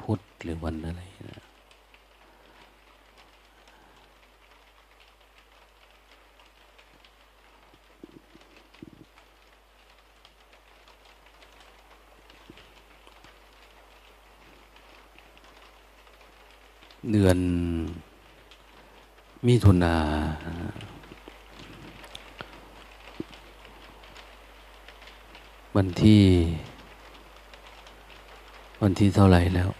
พุธหรือวันอะไรนะเดือนมิถุนาวันที่เท่าไหร่แล้ว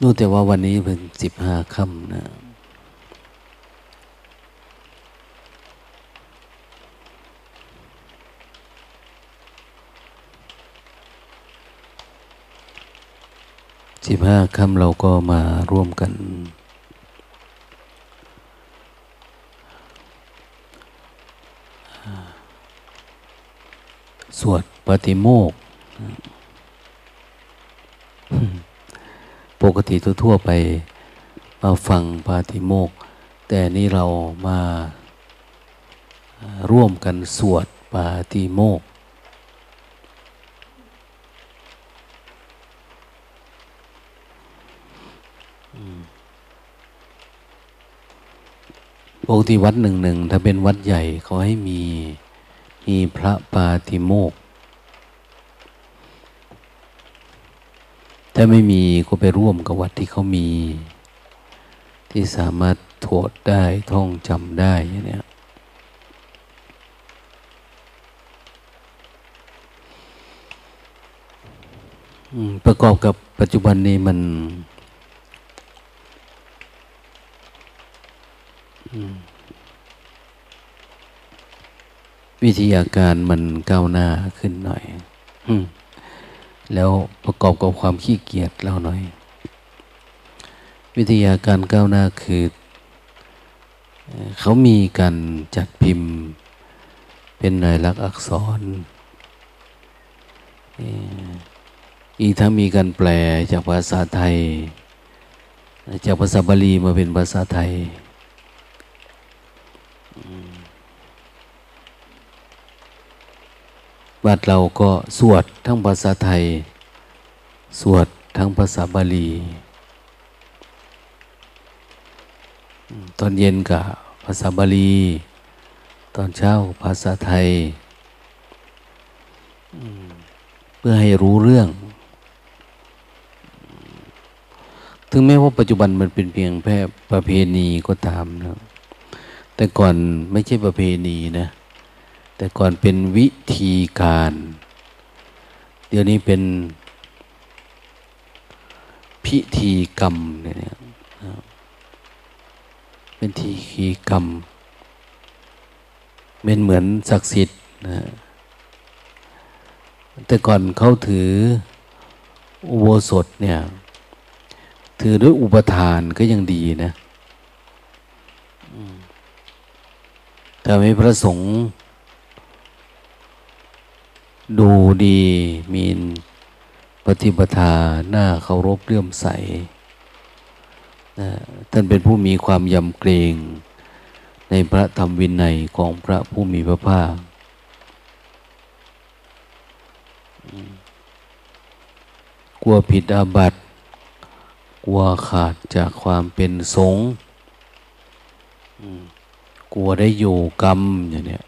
รู้แต่ว่าวันนี้เป็น15 ค่ำนะ15 ค่ำเราก็มาร่วมกันสวดปาติโมกข์ปกติทั่วไปมาฟังปาติโมกข์แต่นี่เรามาร่วมกันสวดปาติโมกข์ปกติวัดหนึ่งถ้าเป็นวัดใหญ่เขาให้มีพระปาติโมกข์ถ้าไม่มีก็ไปร่วมกับวัดที่เขามีที่สามารถโทษได้ท่องจำได้เนี่ยประกอบกับปัจจุบันนี้มันวิทยาการมันก้าวหน้าขึ้นหน่อยแล้วประกอบกับความขี้เกียจเราหน่อยวิทยาการก้าวหน้าคือเขามีการจัดพิมพ์เป็นลายลักษณ์อักษรอีกทั้งมีการแปลจากภาษาไทยจากภาษาบาลีมาเป็นภาษาไทยบัดเราก็สวดทั้งภาษาไทยสวดทั้งภาษาบาลีตอนเย็นกับภาษาบาลีตอนเช้าภาษาไทยเพื่อให้รู้เรื่องถึงแม้ว่าปัจจุบันมันเป็นเพียงแค่ประเพณีก็ตามนะแต่ก่อนไม่ใช่ประเพณีนะแต่ก่อนเป็นวิธีการเดี๋ยวนี้เป็นพิธีกรรมเนี่ยเป็นพิธีกรรมเป็นเหมือนศักดิ์สิทธิ์นะแต่ก่อนเขาถืออุโบสถเนี่ยถือด้วยอุปทานก็ยังดีนะแต่ไม่พระสงฆ์ดูดีมีปฏิปทาหน้าเคารพเลื่อมใสนะท่านเป็นผู้มีความยำเกรงในพระธรรมวินัยของพระผู้มีพระภาคกลัวผิดอาบัติกลัวขาดจากความเป็นสงฆ์กลัวได้อยู่กรรมอย่างนี้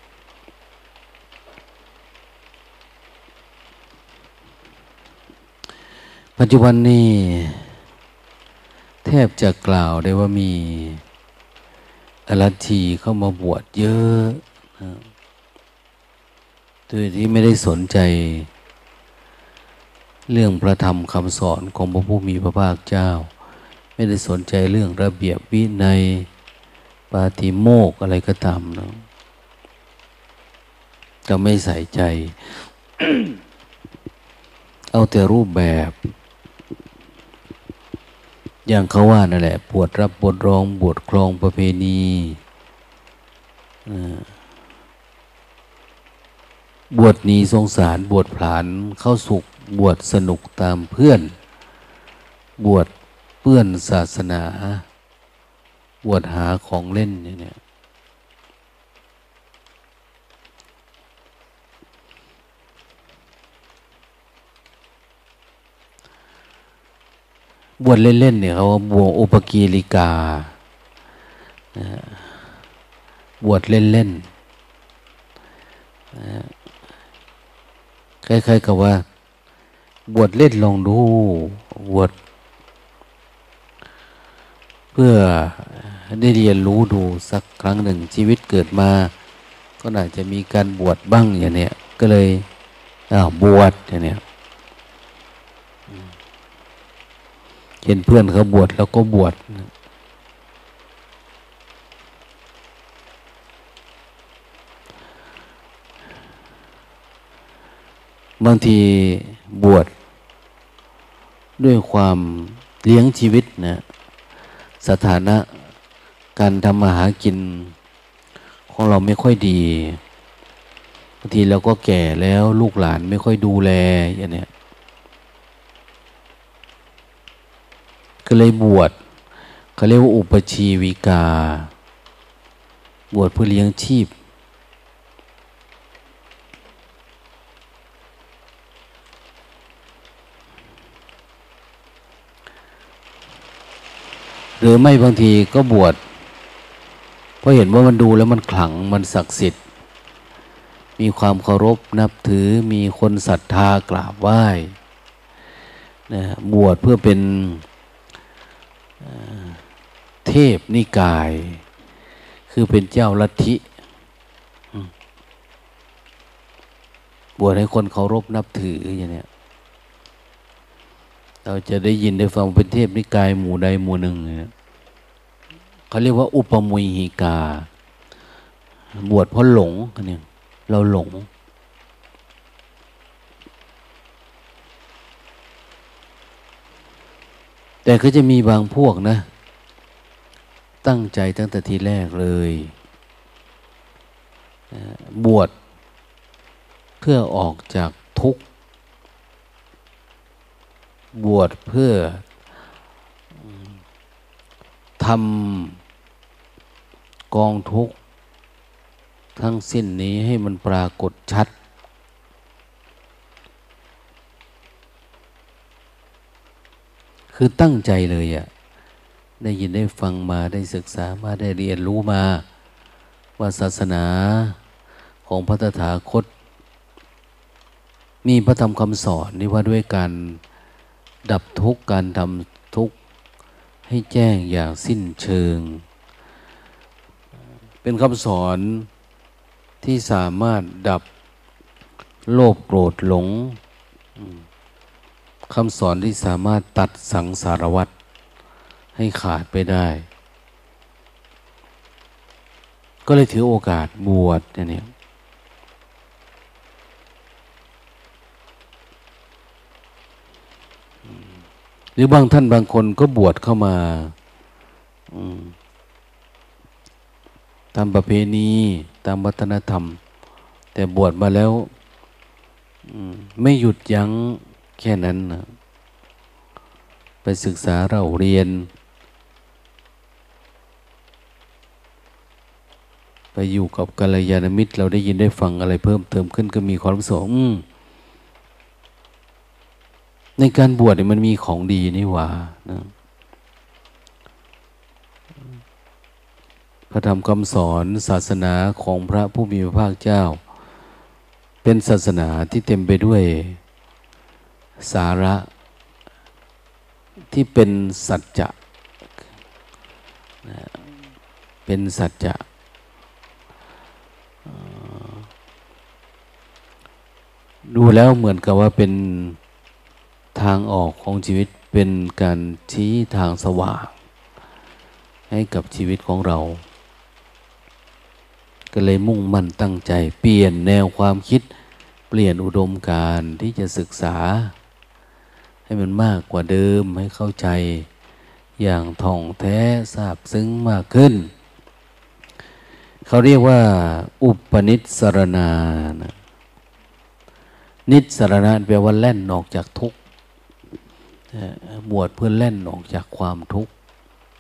ปัจจุบันนี้แทบจะกล่าวได้ว่ามีอลัทธิเข้ามาบวชเยอะโดยที่ไม่ได้สนใจเรื่องพระธรรมคำสอนของพระผู้มีพระภาคเจ้าไม่ได้สนใจเรื่องระเบียบวินัยปาติโมกข์อะไรก็ตามนะจะไม่ใส่ใจ เอาแต่รูปแบบอย่างเขาว่านั่นแหละบวชรับบวชรองบวชครองประเพณีบวชหนีสงสารบวชผลาญเข้าสุขบวชสนุกตามเพื่อนบวชเพื่อนศาสนาบวชหาของเล่นอย่างเนี้ย บวชเล่นๆเนี่ยเขาบวชอุปกีริกาบวชเล่นๆคล้ายๆกับว่าบวชเล่นลองดูบวชเพื่อได้เรียนรู้ดูสักครั้งหนึ่งชีวิตเกิดมาก็น่าจะมีการบวชบ้างอย่างเนี้ยก็เลยบวชอย่างเนี้ยเห็นเพื่อนเขาบวชแล้วก็บวชบางทีบวชด้วยความเลี้ยงชีวิตนะสถานะการทำมาหากินของเราไม่ค่อยดีบางทีเราก็แก่แล้วลูกหลานไม่ค่อยดูแลอย่างเนี้ยก็เลยบวชเขาเรียกว่าอุปชีวิกาบวชเพื่อเลี้ยงชีพหรือไม่บางทีก็บวชเพราะเห็นว่ามันดูแล้วมันขลังมันศักดิ์สิทธิ์มีความเคารพนับถือมีคนศรัทธากราบไหว้นะบวชเพื่อเป็นเทพนิกายคือเป็นเจ้าลัทธิบวชให้คนเคารพนับถืออย่างเนี้ยเราจะได้ยินได้ฟังเป็นเทพนิกายหมู่ใดหมู่หนึ่งเนี่ยเขาเรียกว่าอุปมุยหิกาบวชเพราะหลงเนี่ยเราหลงแต่ก็จะมีบางพวกนะตั้งใจตั้งแต่ทีแรกเลยบวชเพื่อออกจากทุกข์บวชเพื่อทำกองทุกข์ทั้งสิ้นนี้ให้มันปรากฏชัดคือตั้งใจเลยอ่ะได้ยินได้ฟังมาได้ศึกษามาได้เรียนรู้มาว่าศาสนาของพระตถาคตมีพระธรรมคำสอนนี่ว่าด้วยการดับทุกข์การทำทุกข์ให้แจ้งอย่างสิ้นเชิงเป็นคำสอนที่สามารถดับโลภโกรธหลงคำสอนที่สามารถตัดสังสารวัฏให้ขาดไปได้ก็เลยถือโอกาสบวชเนี่ยหรือบางท่านบางคนก็บวชเข้ามาตามประเพณีตามวัฒนธรรมแต่บวชมาแล้วไม่หยุดยั้งแค่นั้นนะไปศึกษาเราเรียนไปอยู่กับกัลยาณมิตรเราได้ยินได้ฟังอะไรเพิ่มเติมขึ้นก็มีความรู้สึกในการบวชเนี่ยมันมีของดีนี่หว่านะพระธรรมคำสอนศาสนาของพระผู้มีพระภาคเจ้าเป็นศาสนาที่เต็มไปด้วยสาระที่เป็นสัจจะเป็นสัจจะดูแล้วเหมือนกับว่าเป็นทางออกของชีวิตเป็นการชี้ทางสว่างให้กับชีวิตของเราก็เลยมุ่งมั่นตั้งใจเปลี่ยนแนวความคิดเปลี่ยนอุดมการณ์ที่จะศึกษาให้มันมากกว่าเดิมให้เข้าใจอย่างท่องแท้ซาบซึ้งมากขึ้นเขาเรียกว่าอุปนิสสรณานะนิสสรณะแปลว่าแล่นออกจากทุกข์บวชเพื่อแล่นออกจากความทุกข์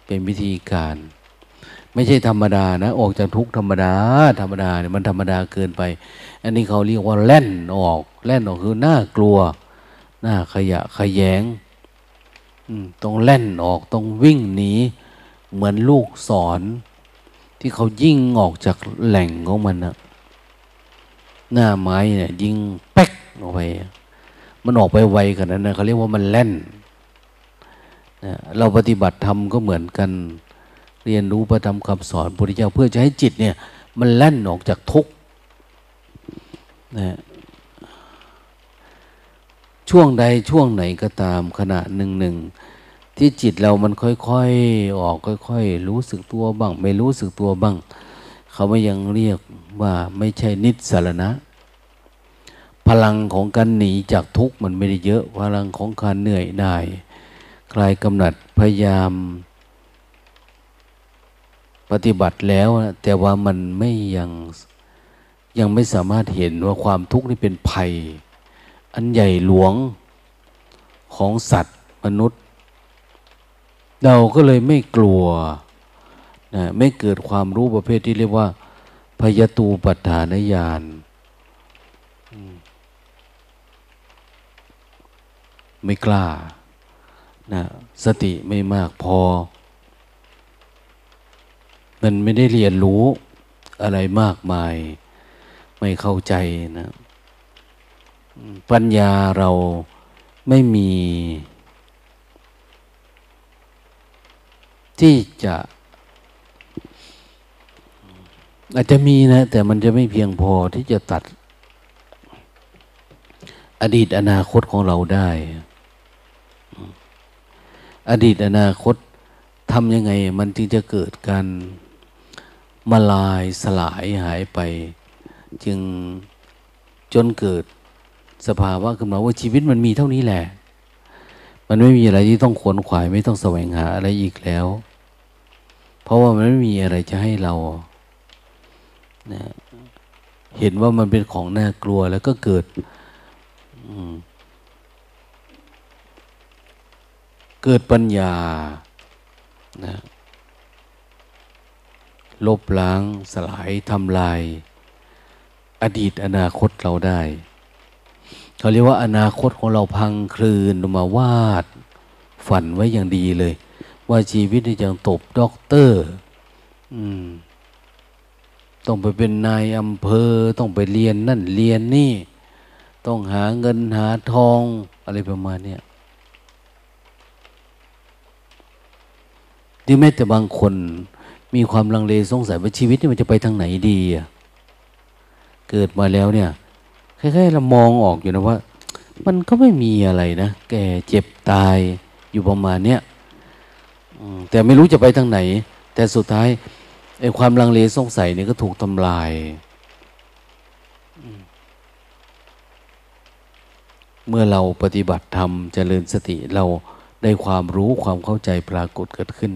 เป็นวิธีการไม่ใช่ธรรมดานะออกจากทุกข์ธรรมดาเนี่ยมันธรรมดาเกินไปอันนี้เขาเรียกว่าแล่นออกคือน่ากลัวน่าขยะขยแยง ต้องแล่นออกต้องวิ่งหนีเหมือนลูกศรที่เขายิงออกจากแหล่งของมันนะหน้าไม้เนี่ยยิงแป๊กออกไปมันออกไปไวขนาดนั้นเขาเรียกว่ามันแล่นนะเราปฏิบัติธรรมก็เหมือนกันเรียนรู้พระธรรมคำสอนพุทธเจ้าเพื่อจะให้จิตเนี่ยมันแล่นออกจากทุกข์นะช่วงใดช่วงไหนก็ตามขณะหนึ่งๆที่จิตเรามันค่อยๆออกค่อยๆรู้สึกตัวบ้างไม่รู้สึกตัวบ้างเขาไม่ยังเรียกว่าไม่ใช่นิสสรณะพลังของการหนีจากทุกข์มันไม่ได้เยอะพลังของการเหนื่อยหน่ายคลายกำหนัดพยายามปฏิบัติแล้วแต่ว่ามันไม่ยังไม่สามารถเห็นว่าความทุกข์นี่เป็นภัยอันใหญ่หลวงของสัตว์มนุษย์เราก็เลยไม่กลัวนะไม่เกิดความรู้ประเภทที่เรียกว่าพยตูปฏฐานญาณไม่กล้านะสติไม่มากพอมันไม่ได้เรียนรู้อะไรมากมายไม่เข้าใจนะปัญญาเราไม่มีที่จะอาจจะมีนะแต่มันจะไม่เพียงพอที่จะตัดอดีตอนาคตของเราได้อดีตอนาคตทำยังไงมันจึงจะเกิดการมาลายสลายหายไปจึงจนเกิดสภาวะขึ้นมาว่าชีวิตมันมีเท่านี้แหละมันไม่มีอะไรที่ต้องขวนขวายไม่ต้องแสวงหาอะไรอีกแล้วเพราะว่ามันไม่มีอะไรจะให้เรานะเห็นว่ามันเป็นของน่ากลัวแล้วก็เกิดปัญญานะลบล้างสลายทำลายอดีตอนาคตเราได้เขาเรียกว่าอนาคตของเราพังคลืนลงมาวาดฝันไว้อย่างดีเลยว่าชีวิตนี่จะตบด็อกเตอร์ต้องไปเป็นนายอำเภอต้องไปเรียนนั่นเรียนนี่ต้องหาเงินหาทองอะไรประมาณเนี้ยที่แม้แต่บางคนมีความลังเลสงสัยว่าชีวิตนี่มันจะไปทางไหนดีเกิดมาแล้วเนี่ยแค่เรามองออกอยู่นะว่ามันก็ไม่มีอะไรนะแก่เจ็บตายอยู่ประมาณเนี้ยแต่ไม่รู้จะไปทางไหนแต่สุดท้ายไอ้ความลังเลสงสัยนี่ก็ถูกทำลายเมื่อเราปฏิบัติธรรมเจริญสติเราได้ความรู้ความเข้าใจปรากฏเกิดขึ้น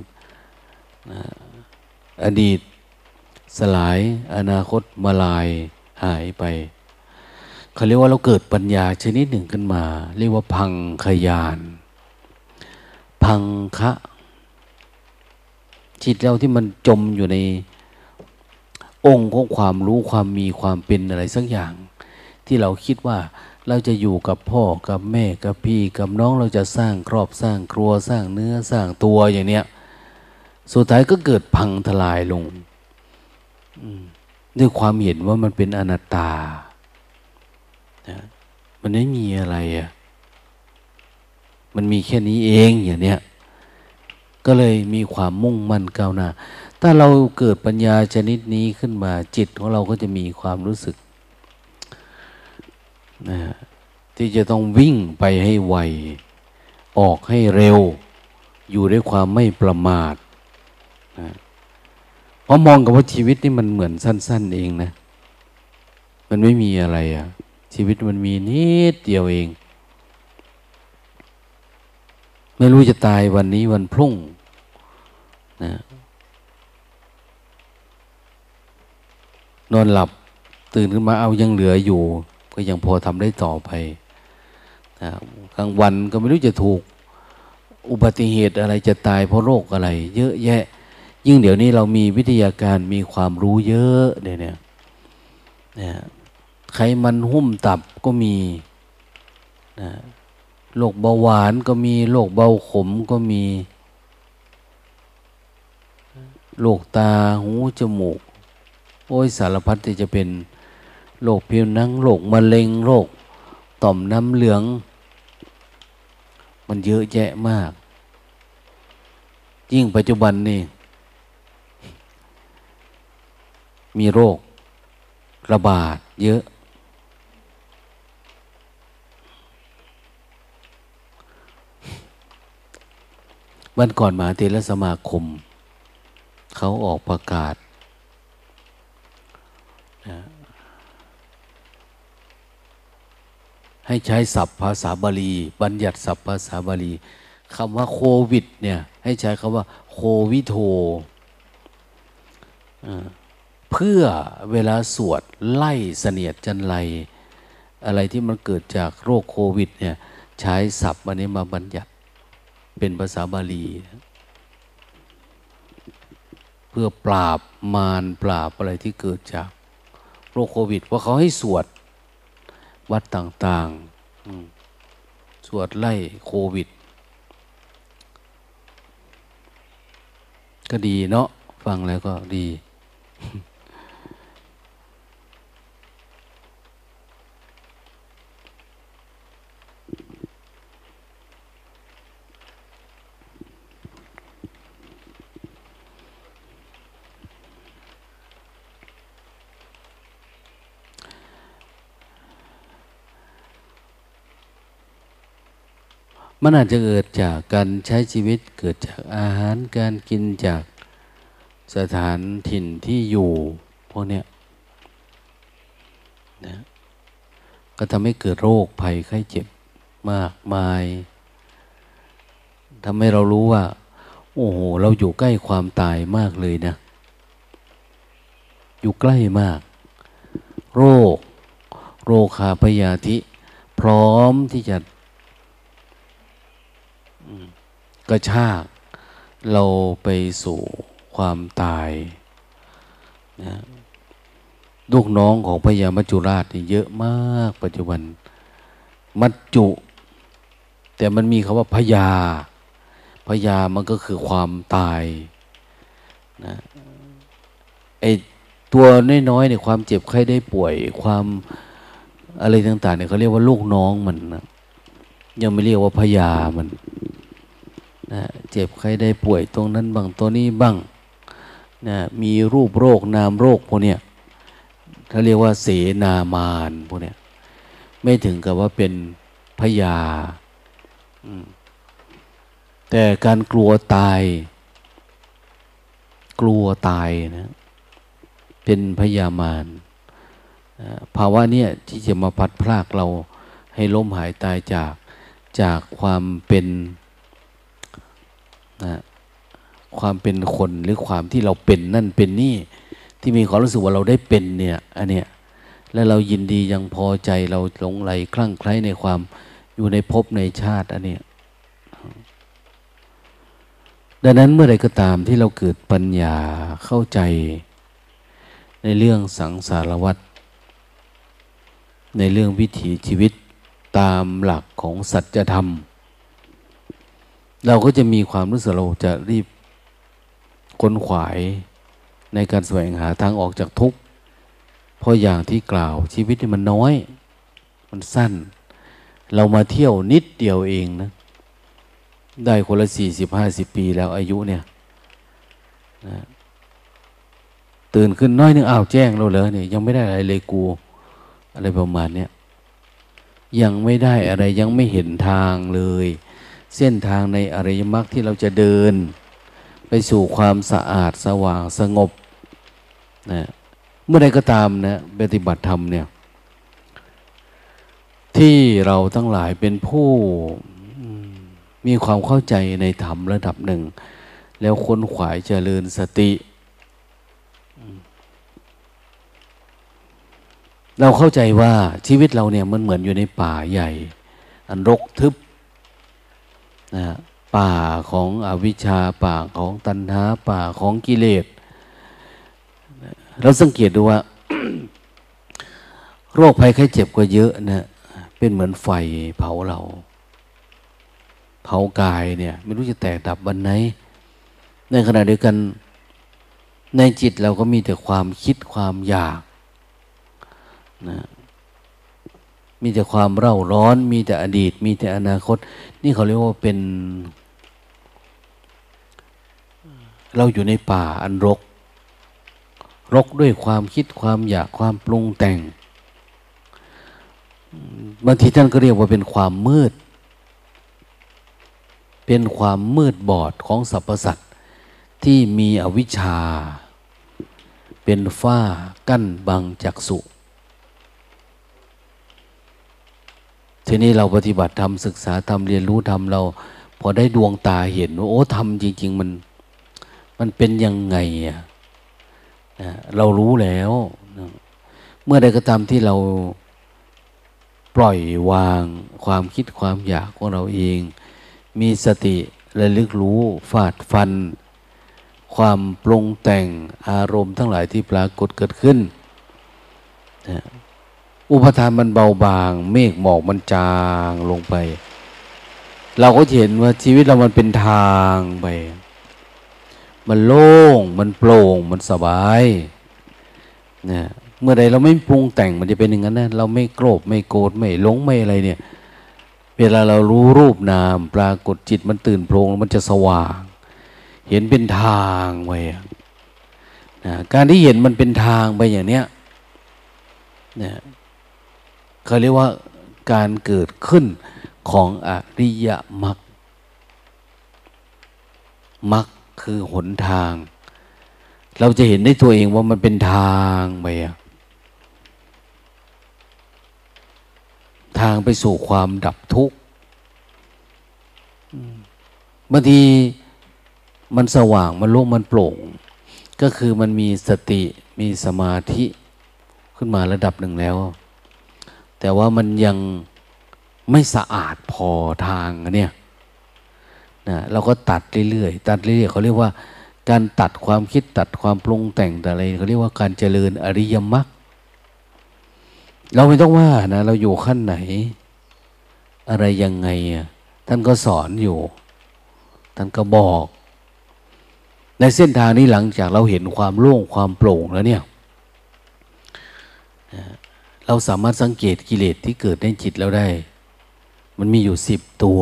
นะอดีตสลายอนาคตมาลายหายไปเขาเรียกว่าเราเกิดปัญญาชนิดหนึ่งขึ้นมาเรียกว่าพังคญาณพังคะจิตเราที่มันจมอยู่ในองค์ของความรู้ความมีความเป็นอะไรสักอย่างที่เราคิดว่าเราจะอยู่กับพ่อกับแม่กับพี่กับน้องเราจะสร้างครอบสร้างครัวสร้างเนื้อสร้างตัวอย่างเนี้ยสุดท้ายก็เกิดพังทลายลงด้วยความเห็นว่ามันเป็นอนัตตามันไม่มีอะไรอ่ะมันมีแค่นี้เองอย่างเนี้ยก็เลยมีความมุ่งมั่นก้าวหน้าถ้าเราเกิดปัญญาชนิดนี้ขึ้นมาจิตของเราก็จะมีความรู้สึกนะที่จะต้องวิ่งไปให้ไวออกให้เร็วอยู่ด้วยความไม่ประมาทนะเพราะมองกับว่าชีวิตนี่มันเหมือนสั้นๆเองนะมันไม่มีอะไรอ่ะชีวิตมันมีนิดเดียวเองไม่รู้จะตายวันนี้วันพรุ่งนะนอนหลับตื่นขึ้นมาเอายังเหลืออยู่ก็ยังพอทำได้ต่อไปนะกลางวันก็ไม่รู้จะถูกอุบัติเหตุอะไรจะตายเพราะโรคอะไรเยอะแยะยิ่งเดี๋ยวนี้เรามีวิทยาการมีความรู้เยอะเนี่ยไขมันหุ้มตับก็มีนะ โรคเบาหวานก็มีโรคเบาขมก็มีโรคตาหูจมูกโอ้ยสารพัดที่จะเป็นโรคผิวหนังโรคมะเร็งโรคต่อมน้ำเหลืองมันเยอะแยะมากยิ่งปัจจุบันนี่มีโรคระบาดเยอะวันก่อนมหาเถรสมาคมเขาออกประกาศนะให้ใช้ศัพท์ภาษาบาลีบัญญัติศัพท์ภาษาบาลีคำว่าโควิดเนี่ยให้ใช้คำว่าโควิโทเพื่อเวลาสวดไล่เสนียดจันไรอะไรที่มันเกิดจากโรคโควิดเนี่ยใช้ศัพท์อันนี้มาบัญญัติเป็นภาษาบาลีเพื่อปราบมารปราบอะไรที่เกิดจากโรคโควิดว่าเขาให้สวดวัดต่างๆสวดไล่โควิดก็ดีเนาะฟังแล้วก็ดี มันอาจจะเกิดจากการใช้ชีวิตเกิดจากอาหารการกินจากสถานถิ่นที่อยู่พวกเนี้ยนะก็ทำให้เกิดโรคภัยไข้เจ็บมากมายทำให้เรารู้ว่าโอ้โหเราอยู่ใกล้ความตายมากเลยนะอยู่ใกล้มากโรคคาพยาธิพร้อมที่จะกระชากเราไปสู่ความตายนะลูกน้องของพญามัจจุราชนี่เยอะมากปัจจุบันมัจจุแต่มันมีคำว่าพญามันก็คือความตายนะไอตัวน้อยๆเนี่ยความเจ็บไข้ได้ป่วยความอะไรต่างๆเนี่ยเขาเรียกว่าลูกน้องมันนะยังไม่เรียกว่าพญามันนะเจ็บใครได้ป่วยตรงนั้นบ้างตัวนี้บ้างนะมีรูปโรคนามโรคพวกเนี้ยเขาเรียกว่าเสนามารพวกเนี้ยไม่ถึงกับว่าเป็นพยาแต่การกลัวตายนะเป็นพยามารภาวะเนี้ยที่จะมาพัดพรากเราให้ล้มหายตายจากความเป็นนะความเป็นคนหรือความที่เราเป็นนั่นเป็นนี่ที่มีความรู้สึกว่าเราได้เป็นเนี่ยอันเนี้ยและเรายินดียังพอใจเราหลงไหลคลั่งไคล้ในความอยู่ในภพในชาติอันเนี้ยดังนั้นเมื่อใดก็ตามที่เราเกิดปัญญาเข้าใจในเรื่องสังสารวัฏในเรื่องวิถีชีวิตตามหลักของสัจธรรมเราก็จะมีความรู้สึกเราจะรีบค้นขวายในการแสวงหาทางออกจากทุกข์เพราะอย่างที่กล่าวชีวิตมันน้อยมันสั้นเรามาเที่ยวนิดเดียวเองนะได้คนละ 40-50 ปีแล้วอายุเนี่ยนะตื่นขึ้นน้อยนึงอ้าวแจ้งเราเลยเนี่ยยังไม่ได้อะไรเลยกูอะไรประมาณเนี้ยยังไม่ได้อะไรยังไม่เห็นทางเลยเส้นทางในอริยมรรคที่เราจะเดินไปสู่ความสะอาดสว่างสงบนะเมื่อใดก็ตามนะปฏิบัติธรรมเนี่ยที่เราทั้งหลายเป็นผู้มีความเข้าใจในธรรมระดับหนึ่งแล้วค้นขวายเจริญสติเราเข้าใจว่าชีวิตเราเนี่ยมันเหมือนอยู่ในป่าใหญ่อันรกทึบนะป่าของอวิชชาป่าของตัณหาป่าของกิเลสเราสังเกตดูว่า โรคภัยไข้เจ็บก็เยอะนะเป็นเหมือนไฟเผาเรา เผากายเนี่ยไม่รู้จะแตกดับวันไหนในขณะเดียวกันในจิตเราก็มีแต่ความคิดความอยากนะมีแต่ความเร่าร้อนมีแต่อดีตมีแต่อนาคตนี่เขาเรียกว่าเป็นเราอยู่ในป่าอันรกรกด้วยความคิดความอยากความปรุงแต่งบางทีท่านก็เรียกว่าเป็นความมืดเป็นความมืดบอดของสรรพสัตว์ที่มีอวิชชาเป็นฝ้ากั้นบังจักษุทีนี้เราปฏิบัติธรรมศึกษาธรรมเรียนรู้ธรรมเราพอได้ดวงตาเห็นว่าโอ้ธรรมจริงๆมันเป็นยังไงอะเรารู้แล้วเมื่อใดก็ตามที่เราปล่อยวางความคิดความอยากของเราเองมีสติระลึกรู้ฟาดฟันความปรุงแต่งอารมณ์ทั้งหลายที่ปรากฏเกิดขึ้นอุปทานมันเบาบางเมฆหมอกมันจางลงไปเราก็เห็นว่าชีวิตเรามันเป็นทางไปมันโล่งมันโปร่งมันสบายนะเมื่อใดเราไม่ปรุงแต่งมันจะเป็นอย่างนั้นนะเราไม่โกรธไม่โกรธไม่หลงไม่อะไรเนี่ยเวลาเรารู้รูปนามปรากฏจิตมันตื่นโปร่งมันจะสว่างเห็นเป็นทางไปนะการที่เห็นมันเป็นทางไปอย่างเนี้ยนะเขาเรียกว่าการเกิดขึ้นของอริยมรรคมรรคคือหนทางเราจะเห็นในตัวเองว่ามันเป็นทางไปทางไปสู่ความดับทุกข์บางทีมันสว่างมันโล่งมันโปร่งก็คือมันมีสติมีสมาธิขึ้นมาระดับหนึ่งแล้วแต่ว่ามันยังไม่สะอาดพอทางเนี่ยนะเราก็ตัดเรื่อยๆเขาเรียกว่าการตัดความคิดตัดความปรุงแต่งแต่อะไรเขาเรียกว่าการเจริญอริยมรรคเราไม่ต้องว่านะเราอยู่ขั้นไหนอะไรยังไงท่านก็สอนอยู่ท่านก็บอกในเส้นทางนี้หลังจากเราเห็นความโล่งความโปร่งแล้วเนี่ยเราสามารถสังเกตกิเลสที่เกิดในจิตเราได้มันมีอยู่10 ตัว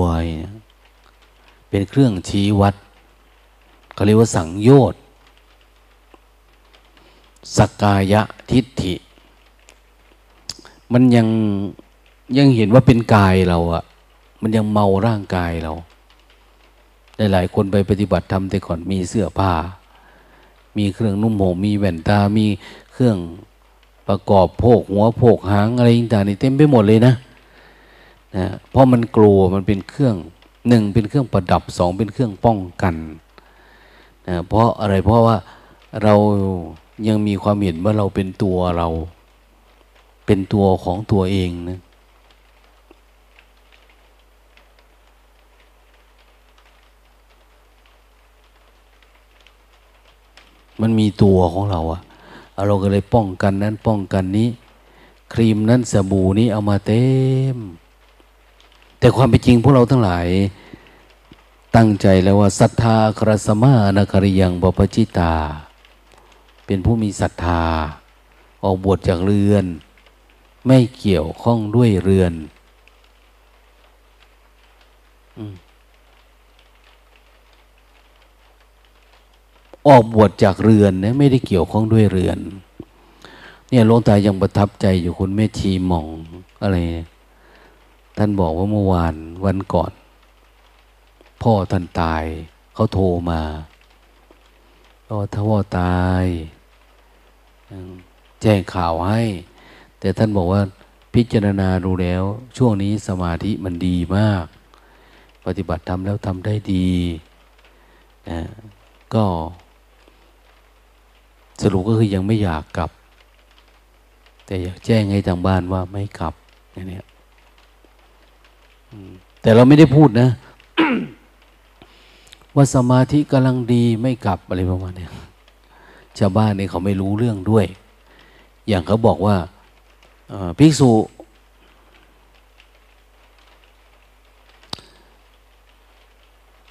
เป็นเครื่องชี้วัดเขาเรียกว่าสังโยชน์สักกายทิฏฐิมันยังเห็นว่าเป็นกายเราอะมันยังเมาร่างกายเราหลายคนไปปฏิบัติธรรมแต่ก่อนมีเสื้อผ้ามีเครื่องนุ่มห่มมีแว่นตามีเครื่องประกอบโพกหัวโพกหางอะไรต่างๆนี่เต็มไปหมดเลยนะเพราะมันกลัวมันเป็นเครื่องเป็นเครื่องประดับ2เป็นเครื่องป้องกันเพราะอะไรเพราะว่าเรายังมีความเห็นว่าเราเป็นตัวเราเป็นตัวของตัวเองนะมันมีตัวของเราอะเราก็เลยป้องกันนั้นป้องกันนี้ครีมนั้นสบู่นี้เอามาเต็มแต่ความเป็นจริงพวกเราทั้งหลายตั้งใจแล้วว่าศรัทธาครสมานาคริยังปปจิตาเป็นผู้มีศรัทธาออกบวชจากเรือนไม่เกี่ยวข้องด้วยเรือนออกบวชจากเรือนนะไม่ได้เกี่ยวข้องด้วยเรือนเนี่ยหลวงตายังประทับใจอยู่คุณแม่ชีหม่องอะไรท่านบอกว่าเมื่อวานวันก่อนพ่อท่านตายเขาโทรมาว่าถ้าพ่อตายแจ้งข่าวให้แต่ท่านบอกว่าพิจารณาดูแล้วช่วงนี้สมาธิมันดีมากปฏิบัติธรรมแล้วทำได้ดีก็สรุปก็คือยังไม่อยากกลับแต่อยากแจ้งให้ทางบ้านว่าไม่กลับอย่างนี้แต่เราไม่ได้พูดนะ ว่าสมาธิกำลังดีไม่กลับอะไรประมาณนี้ชาวบ้านเนี่ยเขาไม่รู้เรื่องด้วยอย่างเขาบอกว่าภิกษุ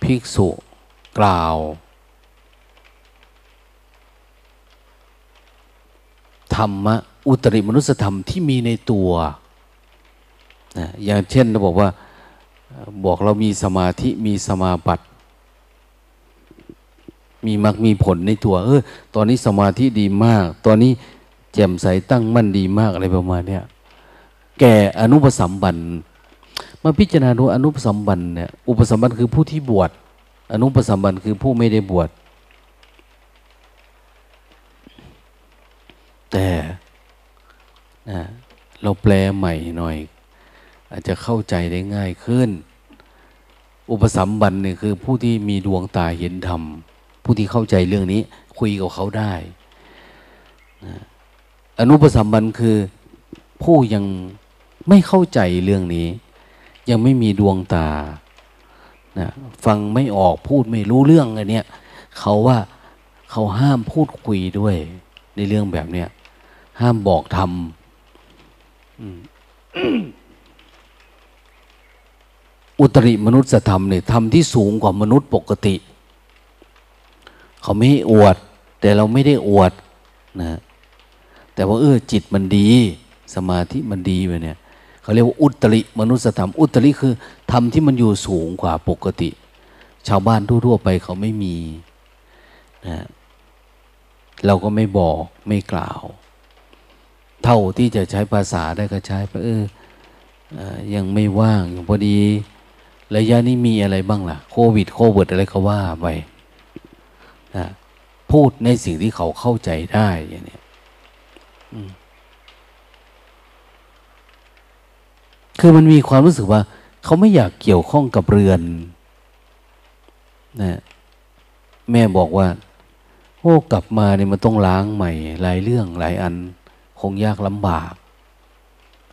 ภิกษุกล่าวธรรมะอุตริมนุสธรรมที่มีในตัวนะอย่างเช่นเราบอกว่าเรามีสมาธิมีสมาบัติมีมรรคมีผลในตัวตอนนี้สมาธิดีมากตอนนี้แจ่มใสตั้งมั่นดีมากอะไรประมาณเนี้ยแก่อนุปสัมบันมาพิจารณาดูอนุปสัมบันเนี่ยอุปสัมบันคือผู้ที่บวชอนุปสัมบันคือผู้ไม่ได้บวชแต่เราแปลใหม่หน่อยอาจจะเข้าใจได้ง่ายขึ้นอุปสัมบันเนี่ยคือผู้ที่มีดวงตาเห็นธรรมผู้ที่เข้าใจเรื่องนี้คุยกับเขาได้อนุปสัมบันคือผู้ยังไม่เข้าใจเรื่องนี้ยังไม่มีดวงตานะฟังไม่ออกพูดไม่รู้เรื่องอะไรเนี่ยเขาห้ามพูดคุยด้วยในเรื่องแบบเนี้ยห้ามบอกธรรม อุตริมนุสธรรมเนี่ยธรรมที่สูงกว่ามนุษย์ปกติเขาไม่อวดแต่เราไม่ได้อวดนะแต่ว่าจิตมันดีสมาธิมันดีไปเนี่ยเขาเรียกว่าอุตริมนุสธรรมอุตริคือธรรมที่มันอยู่สูงกว่าปกติชาวบ้านทั่วๆไปเขาไม่มีนะเราก็ไม่บอกไม่กล่าวเท่าที่จะใช้ภาษาได้ก็ใช้ไปยังไม่ว่างพอดีระยะนี้มีอะไรบ้างล่ะโควิดโควิดอะไรก็ว่าไปนะพูดในสิ่งที่เขาเข้าใจได้อย่างนี้คือมันมีความรู้สึกว่าเขาไม่อยากเกี่ยวข้องกับเรือนนะแม่บอกว่ากลับมาเนี่ยมันต้องล้างใหม่หลายเรื่องหลายอันคงยากลำบาก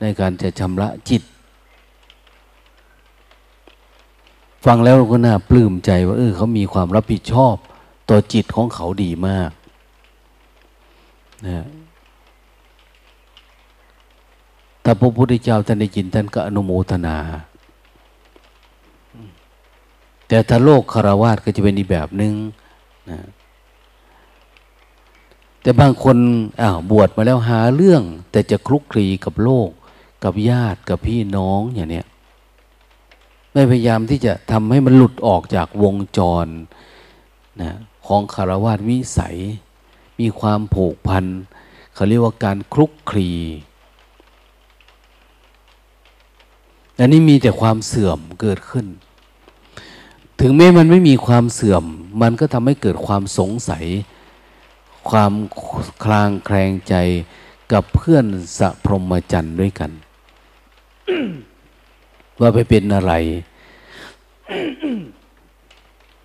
ในการจะชำระจิตฟังแล้วก็น่าปลื้มใจว่าเขามีความรับผิดชอบต่อจิตของเขาดีมากนะถ้าพระพุทธเจ้าท่านได้ยินท่านก็อนุโมทนาแต่ถ้าโลกคฤหัสถ์ก็จะเป็นอีกแบบนึงนะแต่บางคนบวชมาแล้วหาเรื่องแต่จะคลุกคลีกับโลกกับญาติกับพี่น้องอย่างเนี้ยไม่พยายามที่จะทำให้มันหลุดออกจากวงจรนะของคฤหัสถ์วิสัยมีความผูกพันเขาเรียกว่าการคลุกคลีอันนี้มีแต่ความเสื่อมเกิดขึ้นถึงแม้มันไม่มีความเสื่อมมันก็ทำให้เกิดความสงสัยความคลางแคลงใจกับเพื่อนสะพรหมจรรย์ด้วยกัน ว่าไปเป็นอะไร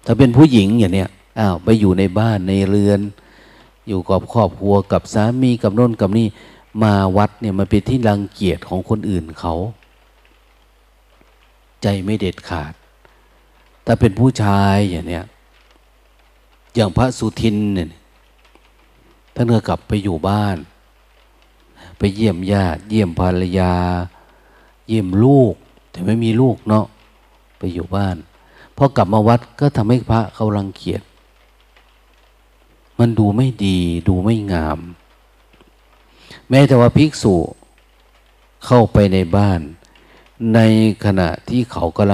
ถ้าเป็นผู้หญิงอย่างเนี้ยไปอยู่ในบ้านในเรือนอยู่กับครอบครัวกับสามีกับโน่นกับนี่มาวัดเนี่ยมันเป็นที่รังเกียจของคนอื่นเขาใจไม่เด็ดขาดถ้าเป็นผู้ชายอย่างเนี้ยอย่างพระสุทินเนี่ยท่านก็กลับไปอยู่บ้านไปเยี่ยมญาติเยี่ยมภรรยาเยี่ยมลูกแต่ไม่มีลูกเนาะไปอยู่บ้านพอกลับมาวัดก็ทำให้พระเขารังเกียจมันดูไม่ดีดูไม่งามแม้แต่ว่าภิกษุเข้าไปในบ้านในขณะที่เขากำ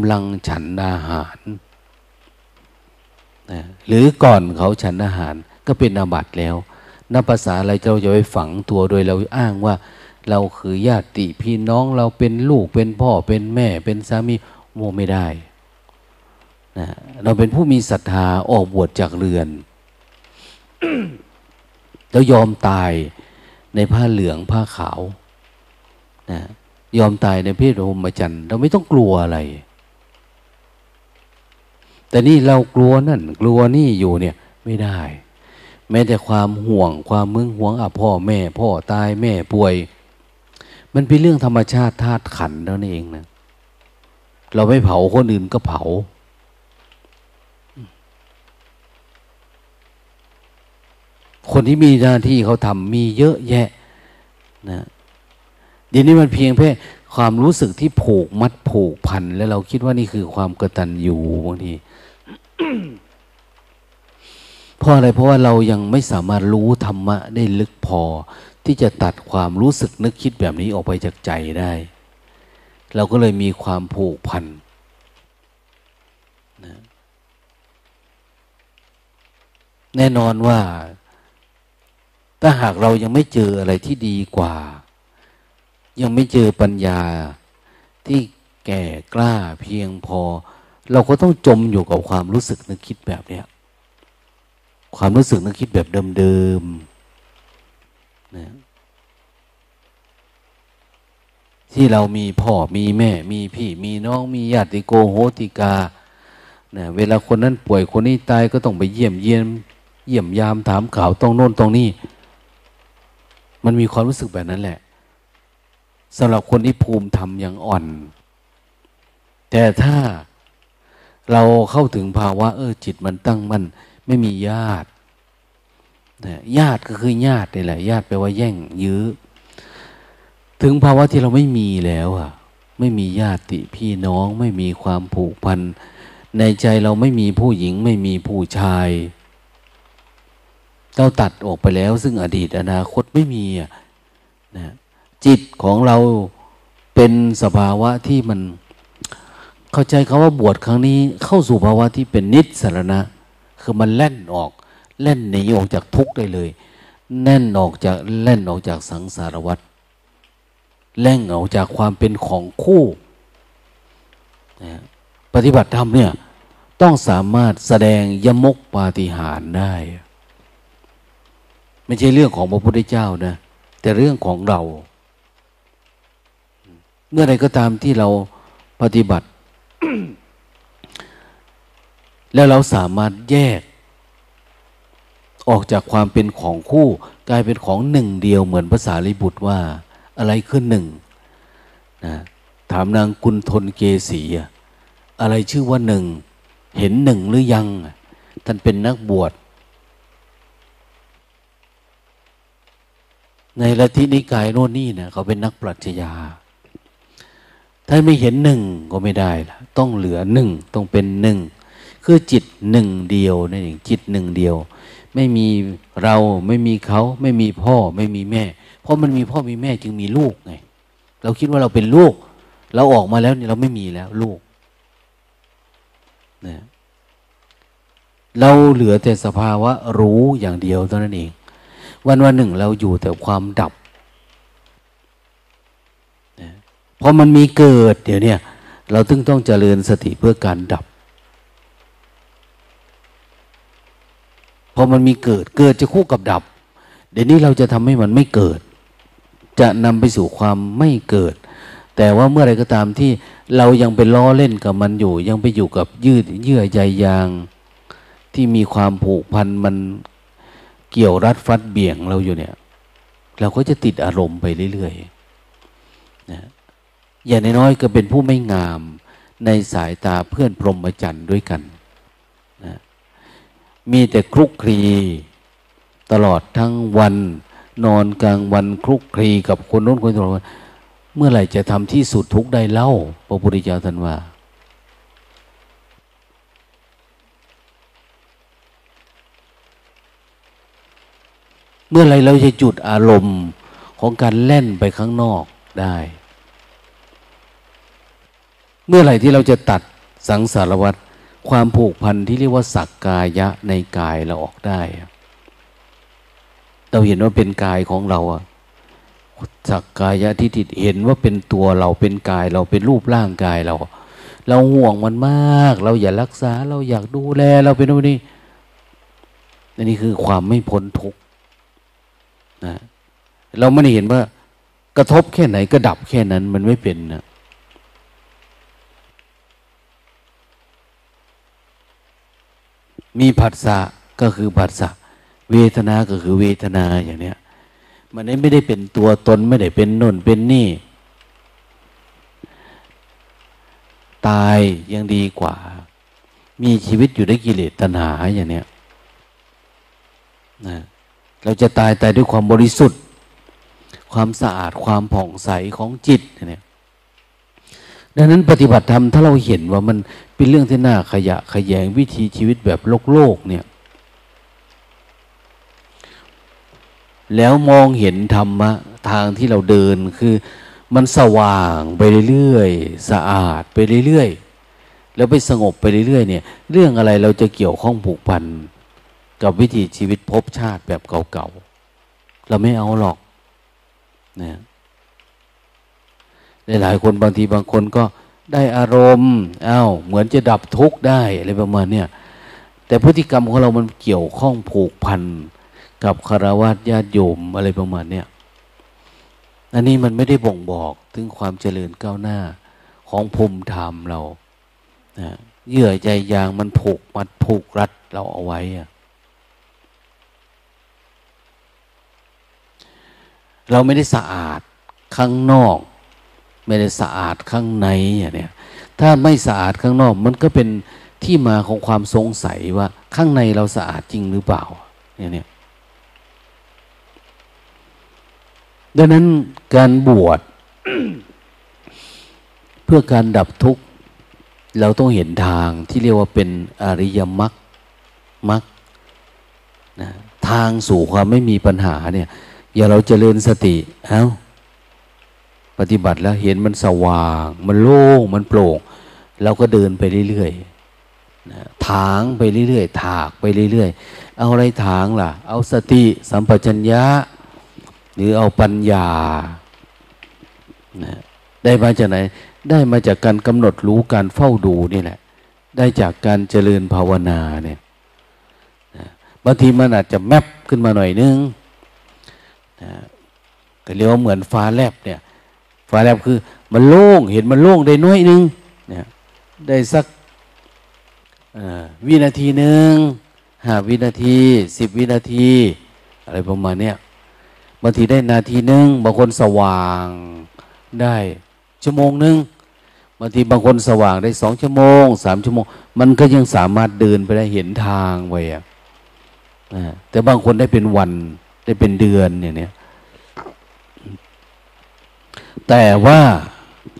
ลังฉันอาหารหรือก่อนเขาฉันอาหารก็เป็นอาบัติแล้วนับภาษาอะไรเราจะไปฝังตัวโดยเราอ้างว่าเราคือญาติพี่น้องเราเป็นลูกเป็นพ่อเป็นแม่เป็นสามีโมไม่ได้นะเราเป็นผู้มีศรัทธาออกบวชจากเรือน แล้วยอมตายในผ้าเหลืองผ้าขาวนะยอมตายในเพศพรหมจรรย์เราไม่ต้องกลัวอะไรแต่นี่เรากลัวนั่นกลัวนี่อยู่เนี่ยไม่ได้แม้แต่ความห่วงความมึงหวงพ่อแม่พ่อตายแม่ป่วยมันเป็นเรื่องธรรมชาติธาตุขันธ์แล้วนี่เองนะเราไม่เผาคนอื่นก็เผาคนที่มีหน้าที่เขาทำมีเยอะแยะนะเดี๋ยวนี้มันเพียงแค่ ความรู้สึกที่ผูกมัดผูกพันแล้วเราคิดว่านี่คือความกตัญญูบางที เพราะอะไรเพราะว่าเรายังไม่สามารถรู้ธรรมะได้ลึกพอที่จะตัดความรู้สึกนึกคิดแบบนี้ออกไปจากใจได้เราก็เลยมีความผูกพันนะแน่นอนว่าถ้าหากเรายังไม่เจออะไรที่ดีกว่ายังไม่เจอปัญญาที่แก่กล้าเพียงพอเราก็ต้องจมอยู่กับความรู้สึกนึกคิดแบบเนี้ยความรู้สึกนึกคิดแบบเดิมๆนะที่เรามีพ่อมีแม่มีพี่มีน้องมีญาติโกโหติกานะเวลาคนนั้นป่วยคนนี้ตายก็ต้องไปเยี่ยมยามถามข่าวต้องโน่นต้องนี่มันมีความรู้สึกแบบนั้นแหละสำหรับคนที่ภูมิธรรมยังอ่อนแต่ถ้าเราเข้าถึงภาวะจิตมันตั้งมั่นไม่มีญาติญาติก็คือญาตินี่แหละญาติแปลว่าแย่งยื้อถึงภาวะที่เราไม่มีแล้วอะไม่มีญาติพี่น้องไม่มีความผูกพันในใจเราไม่มีผู้หญิงไม่มีผู้ชายเราตัดออกไปแล้วซึ่งอดีตอนาคตไม่มีอะนะจิตของเราเป็นสภาวะที่มันเข้าใจคำว่าบวชครั้งนี้เข้าสู่ภาวะที่เป็นนิสสรณะคือมันแล่นหนีออกจากทุกข์ได้เลยแล่นออกจากสังสารวัฏแล่นออกจากความเป็นของคู่นะปฏิบัติธรรมเนี่ยต้องสามารถแสดงยมกปาฏิหาริย์ได้ไม่ใช่เรื่องของพระพุทธเจ้านะแต่เรื่องของเราเมื่อใดก็ตามที่เราปฏิบัติ แล้วเราสามารถแยกออกจากความเป็นของคู่กลายเป็นของหนึ่งเดียวเหมือนภาษาลิบุตรว่าอะไรคือหนึ่งนะถามนางกุณฑลเกษีอะไรชื่อว่าหนึ่งเห็นหนึ่งหรือยังท่านเป็นนักบวชในลัทธินิกายโน่นนี่นะเขาเป็นนักปรัชญาถ้าไม่เห็นหนึ่งก็ไม่ได้ละต้องเหลือหนึ่งต้องเป็นหนึ่งคือจิตหนึ่งเดียวนั่นเองจิตหนึ่งเดียวไม่มีเราไม่มีเขาไม่มีพ่อไม่มีแม่เพราะมันมีพ่อมีแม่จึงมีลูกไงเราคิดว่าเราเป็นลูกเราออกมาแล้วเนี่ยเราไม่มีแล้วลูกนะเราเหลือแต่สภาวะรู้อย่างเดียวเท่านั้นเองวันหนึ่งเราอยู่แต่ความดับนะเพราะมันมีเกิดเดี๋ยวนี้เราต้องเจริญสติเพื่อการดับพอมันมีเกิดจะคู่กับดับเดี๋ยวนี้เราจะทำให้มันไม่เกิดจะนำไปสู่ความไม่เกิดแต่ว่าเมื่อไรก็ตามที่เรายังไปล้อเล่นกับมันอยู่ยังไปอยู่กับเยื่อใยยางที่มีความผูกพันมันเกี่ยวรัดฟัดเบี่ยงเราอยู่เนี่ยเราก็จะติดอารมณ์ไปเรื่อยๆนะอย่างน้อยๆก็เป็นผู้ไม่งามในสายตาเพื่อนพรหมจรรย์ด้วยกันนะมีแต่คลุกคลีตลอดทั้งวันนอนกลางวันคลุกคลีกับคนโน้นคนนี้ตลอดวันเมื่อไหร่จะทำที่สุดทุกข์ได้เล่าพระพุทธเจ้าท่านว่าเมื่อไรเราจะจุดอารมณ์ของการแล่นไปข้างนอกได้เมื่อไรที่เราจะตัดสังสารวัฏความผูกพันที่เรียกว่าสักกายะในกายเราออกได้เราเห็นว่าเป็นกายของเราสักกายะที่ติดเห็นว่าเป็นตัวเราเป็นกายเราเป็นรูปร่างกายเราห่วงมันมากเราอยากรักษาเราอยากดูแลเราเป็นนู่นนี่นี่คือความไม่พ้นทุกข์นะเราไม่ได้เห็นว่ากระทบแค่ไหนก็ดับแค่นั้นมันไม่เป็นนะมีผัสสะก็คือผัสสะเวทนาก็คือเวทนาอย่างเนี้ยมันไม่ได้เป็นตัวตนไม่ได้เป็นโน่นเป็นนี่ตายยังดีกว่ามีชีวิตอยู่ด้วยกิเลสตัณหาอย่างเนี้ยนะเราจะตายด้วยความบริสุทธิ์ความสะอาดความผ่องใสของจิตเนี่ย ดังนั้นปฏิบัติธรรมถ้าเราเห็นว่ามันเป็นเรื่องที่น่าขยะแขยงวิถีชีวิตแบบโลกเนี่ยแล้วมองเห็นธรรมะทางที่เราเดินคือมันสว่างไปเรื่อยๆสะอาดไปเรื่อยๆแล้วไปสงบไปเรื่อยๆเนี่ยเรื่องอะไรเราจะเกี่ยวข้องผูกพันกับวิถีชีวิตภพชาติแบบเก่าๆเราไม่เอาหรอกนะหลายๆคนบางคนก็ได้อารมณ์เหมือนจะดับทุกข์ได้อะไรประมาณเนี่ยแต่พฤติกรรมของเรามันเกี่ยวข้องผูกพันกับคฤหัสถ์ญาติโยมอะไรประมาณเนี่ยอันนี้มันไม่ได้บ่งบอกถึงความเจริญก้าวหน้าของภูมิธรรมเรานะเยื่อใยยางมันผูกมัดผูกรัดเราเอาไว้เราไม่ได้สะอาดข้างนอกไม่ได้สะอาดข้างในเนี่ยถ้าไม่สะอาดข้างนอกมันก็เป็นที่มาของความสงสัยว่าข้างในเราสะอาดจริงหรือเปล่าเนี่ยดังนั้นการบวช เพื่อการดับทุกข์เราต้องเห็นทางที่เรียกว่าเป็นอริยมรรคนะทางสู่ความไม่มีปัญหาเนี่ยอย่าเราเจริญสติปฏิบัติแล้วเห็นมันสว่างมันโล่งมันโปร่งเราก็เดินไปเรื่อยๆนะถางไปเรื่อยๆถากไปเรื่อยๆเอาอะไรถางล่ะเอาสติสัมปชัญญะหรือเอาปัญญานะได้มาจากไหนได้มาจากการกำหนดรู้การเฝ้าดูนี่แหละได้จากการเจริญภาวนาเนี่ยนะบางทีมันอาจจะแมปขึ้นมาหน่อยนึงนะก็เรียกว่าเหมือนฟ้าแลบเนี่ยฟ้าแลบคือมันโล่งเห็นมันโล่งได้น้อยนึงนะได้สักวินาทีนึง5 วินาที10 วินาทีอะไรประมาณเนี้ยบางทีได้นาทีนึงบางคนสว่างได้1 ชั่วโมงบางทีบางคนสว่างได้2 ชั่วโมง3 ชั่วโมงมันก็ยังสามารถเดินไปได้เห็นทางไว้แต่บางคนได้เป็นวันได้เป็นเดือนเนี่ยแต่ว่า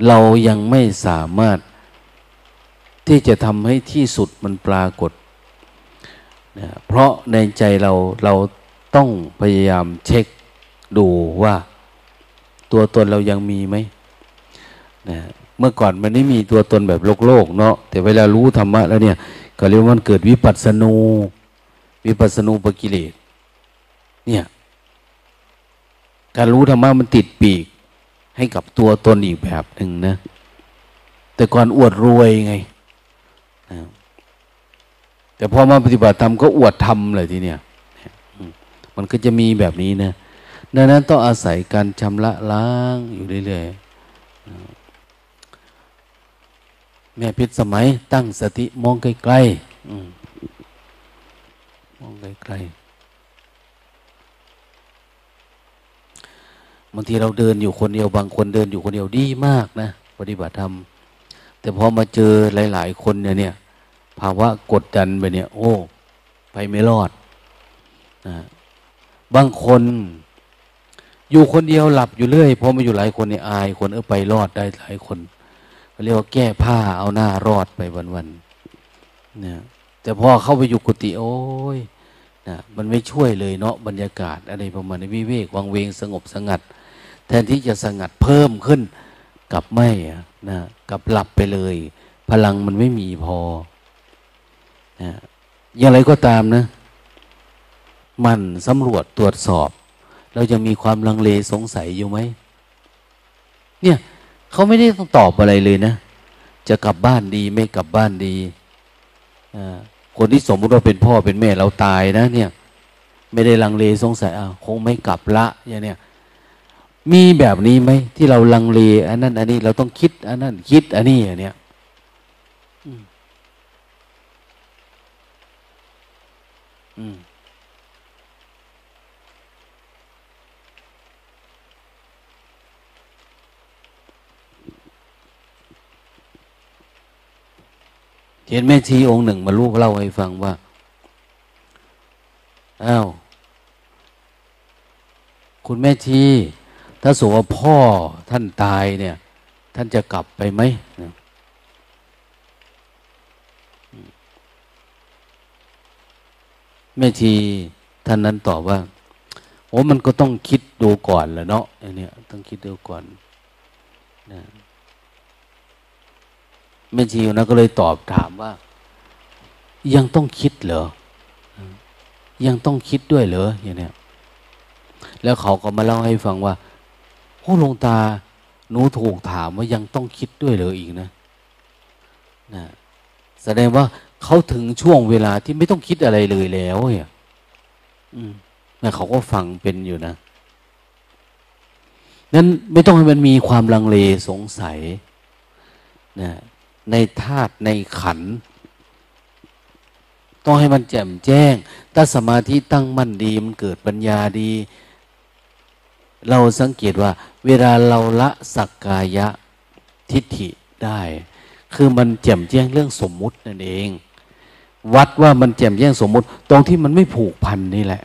เรายังไม่สามารถที่จะทำให้ที่สุดมันปรากฏเพราะในใจเราต้องพยายามเช็คดูว่าตัวตนเรายังมีไหมนะเมื่อก่อนมันไม่มีตัวตนแบบโลกเนาะแต่เวลารู้ธรรมะแล้วเนี่ยก็เรียกว่ามันเกิดวิปัสสนูปกิเลสเนี่ยการรู้ธรรมะมันติดปีกให้กับตัวตนอีกแบบหนึ่งนะแต่ก่อนอวดรวยไงนะแต่พอมาปฏิบัติธรรมก็อวดธรรมเลยทีเนี้ยมันก็จะมีแบบนี้นะดังนั้นต้องอาศัยการชำระล้างอยู่เรื่อยๆแม่พิษสมัยตั้งสติมองไกลๆบางทีเราเดินอยู่คนเดียวบางคนเดินอยู่คนเดียวดีมากนะปฏิบัติธรรมแต่พอมาเจอหลายๆคนเนี่ยภาวะกดดันไปเนี่ยโอ้ไปไม่รอดนะบางคนอยู่คนเดียวหลับอยู่เรื่อยเพราะมาอยู่หลายคนเนี่ยอายคนไปรอดได้หลายคนเรียกว่าแก้ผ้าเอาหน้ารอดไปวันๆเนี่ยแต่พอเข้าไปอยู่กุฏิโอ้ยนะมันไม่ช่วยเลยเนาะบรรยากาศอะไรประมาณนี้วิเวกวังเวงสงบสงัดแทนที่จะสงัดเพิ่มขึ้นกลับไม่นะกลับหลับไปเลยพลังมันไม่มีพอนะอย่างไรก็ตามนะมันสำรวจตรวจสอบเราจะมีความลังเลสงสัยอยู่ไหมเนี่ยเขาไม่ได้ต้องตอบอะไรเลยนะจะกลับบ้านดีไม่กลับบ้านดีคนที่สมมติว่าเป็นพ่อเป็นแม่เราตายนะเนี่ยไม่ได้ลังเลสงสัยคงไม่กลับละอย่างเนี่ยมีแบบนี้ไหมที่เราลังเลอันนั้นอันนี้เราต้องคิดอันนั้นคิดอันนี้อย่างเนี่ยเห็นแม่ชีองค์หนึ่งมาเล่าให้ฟังว่าคุณแม่ชีถ้าสมมุติว่าพ่อท่านตายเนี่ย ท่านจะกลับไปไหมนะแม่ชีท่านนั้นตอบว่าโอ้มันก็ต้องคิดดูก่อนแหละเนาะอันนี้ต้องคิดดูก่อนนะแม่ชีนะก็เลยตอบถามว่ายังต้องคิดเหรอยังต้องคิดด้วยเหรออย่างเนี้ยแล้วเขาก็มาเล่าให้ฟังว่าโอ้หลวงตาหนูถูกถามว่ายังต้องคิดด้วยเหรออีกนะนะแสดงว่าเขาถึงช่วงเวลาที่ไม่ต้องคิดอะไรเลยแล้วเนี่ยนะเขาก็ฟังเป็นอยู่นะนั้นไม่ต้องให้มันมีความลังเลสงสัยนะในธาตุในขันธ์ต้องให้มันแจ่มแจ้งถ้าสมาธิตั้งมั่นดีมันเกิดปัญญาดีเราสังเกตว่าเวลาเราละสักกายทิฏฐิได้คือมันแจ่มแจ้งเรื่องสมมุตินั่นเองวัดว่ามันแจ่มแจ้งสมมุติตรงที่มันไม่ผูกพันนี่แหละ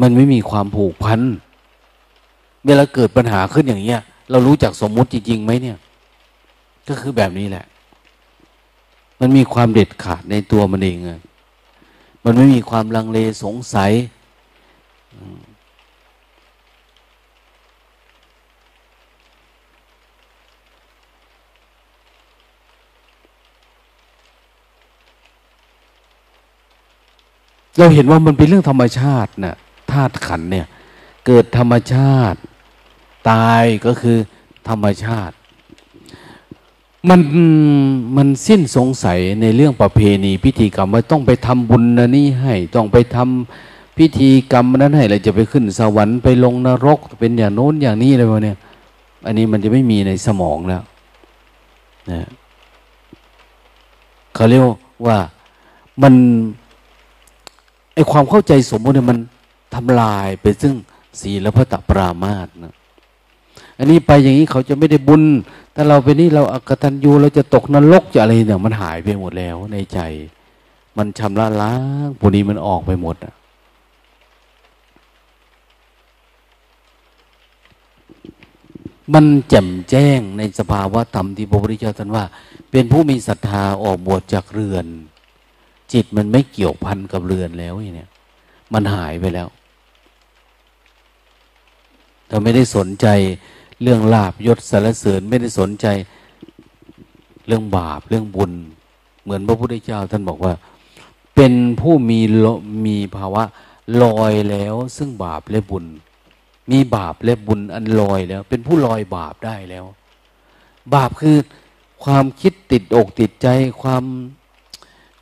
มันไม่มีความผูกพันเวลาเกิดปัญหาขึ้นอย่างเงี้ยเรารู้จักสมมุติจริงๆไหมเนี่ยก็คือแบบนี้แหละมันมีความเด็ดขาดในตัวมันเองมันไม่มีความลังเลสงสัยเราเห็นว่ามันเป็นเรื่องธรรมชาติน่ะธาตุขันธ์เนี่ยเกิดธรรมชาติตายก็คือธรรมชาติมันสิ้นสงสัยในเรื่องประเพณีพิธีกรรมว่าต้องไปทำบุญนะนี่ให้ต้องไปทำพิธีกรรมนั้นให้เราจะไปขึ้นสวรรค์ไปลงนรกเป็นอย่างโน้นอย่างนี้อะไรแบบนี้อันนี้มันจะไม่มีในสมองแล้วนะเขาเรียกว่ามันไอความเข้าใจสมมุติเนี่ยมันทำลายไปซึ่งศีลพัตตปรามาสนะอันนี้ไปอย่างนี้เขาจะไม่ได้บุญถ้าเราไปนี่เราอกตัญญูเราจะตกนรกจะอะไรเนี่ยมันหายไปหมดแล้วในใจมันชำระล้างพวกนี้มันออกไปหมดมันแจ่มแจ้งในสภาวะธรรมที่พระพุทธเจ้าตรัสว่าเป็นผู้มีศรัทธาออกบวชจากเรือนจิตมันไม่เกี่ยวพันกับเรือนแล้วเนี่ยมันหายไปแล้วเราไม่ได้สนใจเรื่องลาภยศสรรเสริญไม่ได้สนใจเรื่องบาปเรื่องบุญเหมือนพระพุทธเจ้าท่านบอกว่าเป็นผู้มีภาวะลอยแล้วซึ่งบาปและบุญมีบาปและบุญอันลอยแล้วเป็นผู้ลอยบาปได้แล้วบาปคือความคิดติดอกติดใจความ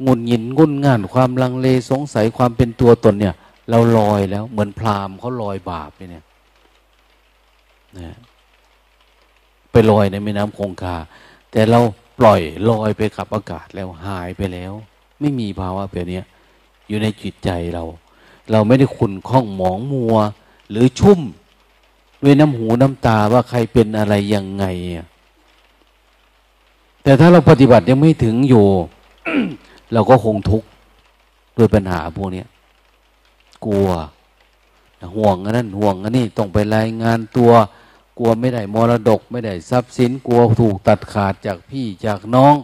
งุนงินงุ่นง่านความลังเลสงสัยความเป็นตัวตนเนี่ยเราลอยแล้วเหมือนพราหมณ์เขาลอยบาปไปเนี่ยนะไปลอยในแม่น้ำคงคาแต่เราปล่อยลอยไปกับอากาศแล้วหายไปแล้วไม่มีภาวะแบบนี้อยู่ในจิตใจเราไม่ได้ขุ่นข้องหมองมัวหรือชุ่มด้วยน้ำหูน้ำตาว่าใครเป็นอะไรยังไงแต่ถ้าเราปฏิบัติยังไม่ถึงอยู่ เราก็คงทุกข์ด้วยปัญหาพวกนี้กลัวห่วงอันนั้นห่วงอันนี้ต้องไปรายงานตัวกลัวไม่ได้มรดกไม่ได้ทรัพย์สินกลัวถูกตัดขาดจากพี่จากน้อง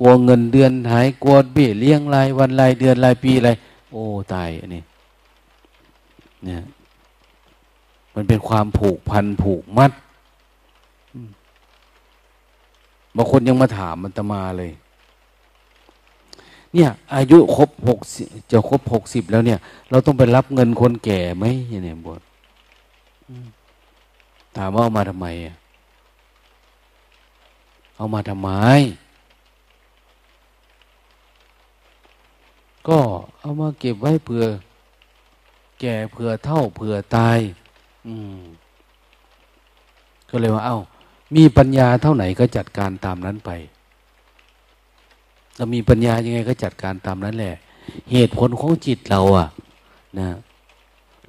กลัวเงินเดือนหายกลัวเบี้ยเลี้ยงรายวันรายเดือนรายปีอะไรโอ้ตายอันนี้เนี่ยมันเป็นความผูกพันผูกมัดบางคนยังมาถามมันตมาเลยเนี่ยอายุครบ60จะครบ60แล้วเนี่ยเราต้องไปรับเงินคนแก่ไหมเนี่ยบทถามว่าเอามาทำไมเอามาทำไมก็เอามาเก็บไว้เผื่อแก่เผื่อเฒ่าเผื่อตายก็เลยว่าเอ้ามีปัญญาเท่าไหนก็จัดการตามนั้นไปเรามีปัญญายังไงก็จัดการตามนั้นแหละเหตุผลของจิตเรานะ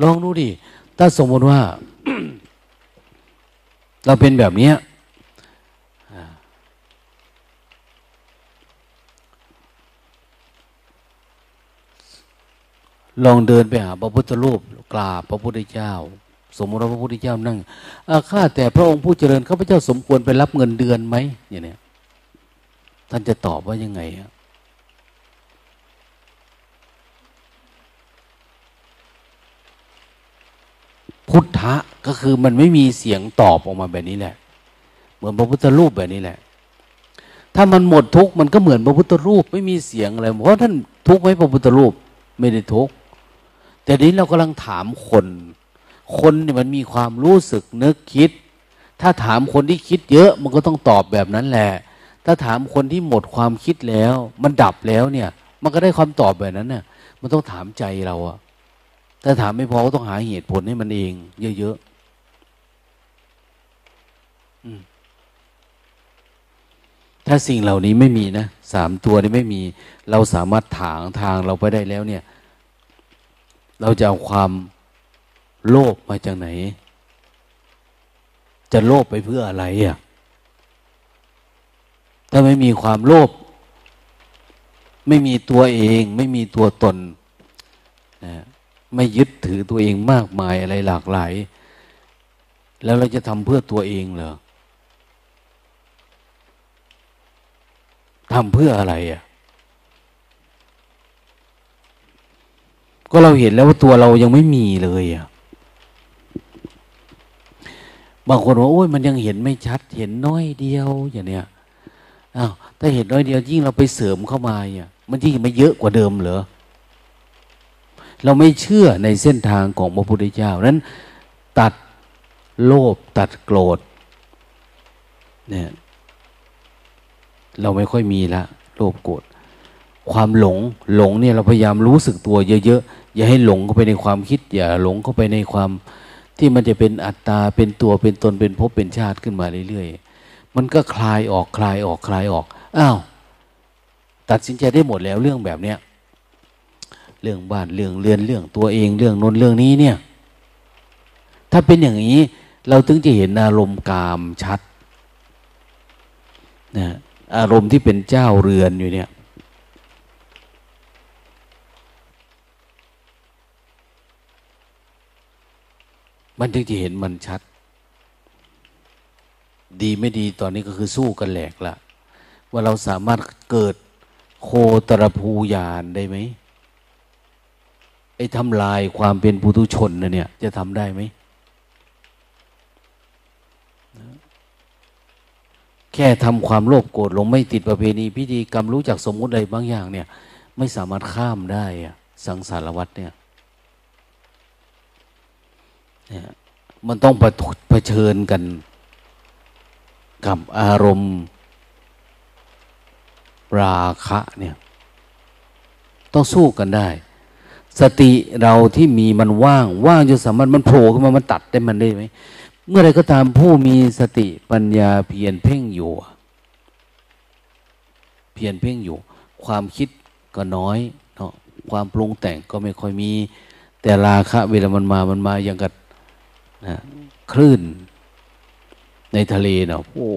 ลองดูดิถ้าสมมติว่า เราเป็นแบบนี้ลองเดินไปหาพระพุทธรูปกราบพระพุทธเจ้า สมมติว่าพระพุทธเจ้านั่งข้าแต่พระองค์ผู้เจริญข้าพเจ้าสมควรไปรับเงินเดือนไหมอย่างนี้ท่านจะตอบว่ายังไงฮะพุทธะก็คือมันไม่มีเสียงตอบออกมาแบบนี้แหละเหมือนพระพุทธรูปแบบนี้แหละถ้ามันหมดทุกข์มันก็เหมือนพระพุทธรูปไม่มีเสียงอะไรเพราะท่านทุกข์ไหมพระพุทธรูปไม่ได้ทุกข์แต่นี้เรากำลังถามคนเนี่ยมันมีความรู้สึกนึกคิดถ้าถามคนที่คิดเยอะมันก็ต้องตอบแบบนั้นแหละถ้าถามคนที่หมดความคิดแล้วมันดับแล้วเนี่ยมันก็ได้คำตอบแบบนั้นน่ะมันต้องถามใจเราอะถ้าถามไม่พอก็ต้องหาเหตุผลให้มันเองเยอะๆถ้าสิ่งเหล่านี้ไม่มีนะสามตัวนี้ไม่มีเราสามารถถางทางเราไปได้แล้วเนี่ยเราจะเอาความโลภมาจากไหนจะโลภไปเพื่ออะไรอ่ะถ้าไม่มีความโลภไม่มีตัวเองไม่มีตัวตนนะไม่ยึดถือตัวเองมากมายอะไรหลากหลายแล้วเราจะทำเพื่อตัวเองเหรอทำเพื่ออะไรอ่ะก็เราเห็นแล้วว่าตัวเรายังไม่มีเลยอ่ะบางคนว่าโอ้ยมันยังเห็นไม่ชัดเห็นน้อยเดียวอย่างเนี้ยอ้าวถ้าเห็นน้อยเดียวยิ่งเราไปเสริมเข้ามาเนี่ยมันยิ่งไม่เยอะกว่าเดิมเหรอเราไม่เชื่อในเส้นทางของพระพุทธเจ้านั้นตัดโลภตัดโกรธเนี่ยเราไม่ค่อยมีละโลภโกรธความหลงเนี่ยเราพยายามรู้สึกตัวเยอะๆอย่าให้หลงเข้าไปในความคิดอย่าหลงเข้าไปในความที่มันจะเป็นอัตตาเป็นตัวเป็นตนเป็นภพเป็นชาติขึ้นมาเรื่อยๆมันก็คลายออกอ้าวตัดสินใจได้หมดแล้วเรื่องแบบเนี้ยเรื่องบ้านเรื่องเรือนเรื่องตัวเองเรื่องโน้นเรื่องนี้เนี่ยถ้าเป็นอย่างนี้เราถึงจะเห็นอารมณ์กามชัดนะอารมณ์ที่เป็นเจ้าเรือนอยู่เนี่ยมันถึงจะเห็นมันชัดดีไม่ดีตอนนี้ก็คือสู้กันแหลกละว่าเราสามารถเกิดโคตรภูญาณได้ไหมไอ้ทำลายความเป็นปุถุชนเนี่ยจะทำได้ไหมแค่ทำความโลภโกรธหลงไม่ติดประเพณีพิธีกรรมรู้จักสมมุติอะไรบางอย่างเนี่ยไม่สามารถข้ามได้อะสังสารวัฏเนี่ยมันต้องเผชิญกันกับอารมณ์ราคะเนี่ยต้องสู้กันได้สติเราที่มีมันว่างจนสามารถมันโผล่ขึ้นมามันตัดได้มันได้ไหมเมื่อไรก็ตามผู้มีสติปัญญาเพียรเพ่งอยู่ความคิดก็น้อยเนาะความปรุงแต่งก็ไม่ค่อยมีแต่ราคะเวลามันมาอย่างกับนะคลื่นในทะเลเนาะโอ้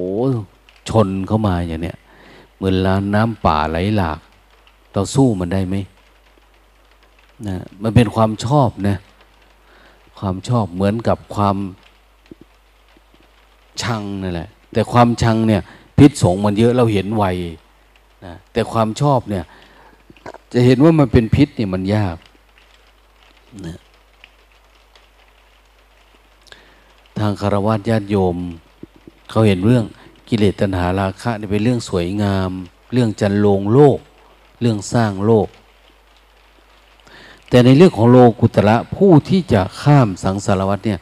ชนเข้ามาอย่างเนี้ยเหมือนน้ำป่าไหลหลากเราสู้มันได้ไหมนะมันเป็นความชอบนะความชอบเหมือนกับความชังนั่นแหละแต่ความชังเนี่ยพิษสงมันเยอะเราเห็นไวนะแต่ความชอบเนี่ยจะเห็นว่ามันเป็นพิษเนี่ยมันยากนะทางคฤหัสถ์ญาติโยมเขาเห็นเรื่องกิเลสตัณหาราคะนี่เป็นเรื่องสวยงามเรื่องจันโลงโลกเรื่องสร้างโลกแต่ในเรื่องของโลกุตระผู้ที่จะข้ามสังสารวัฏเนี่ย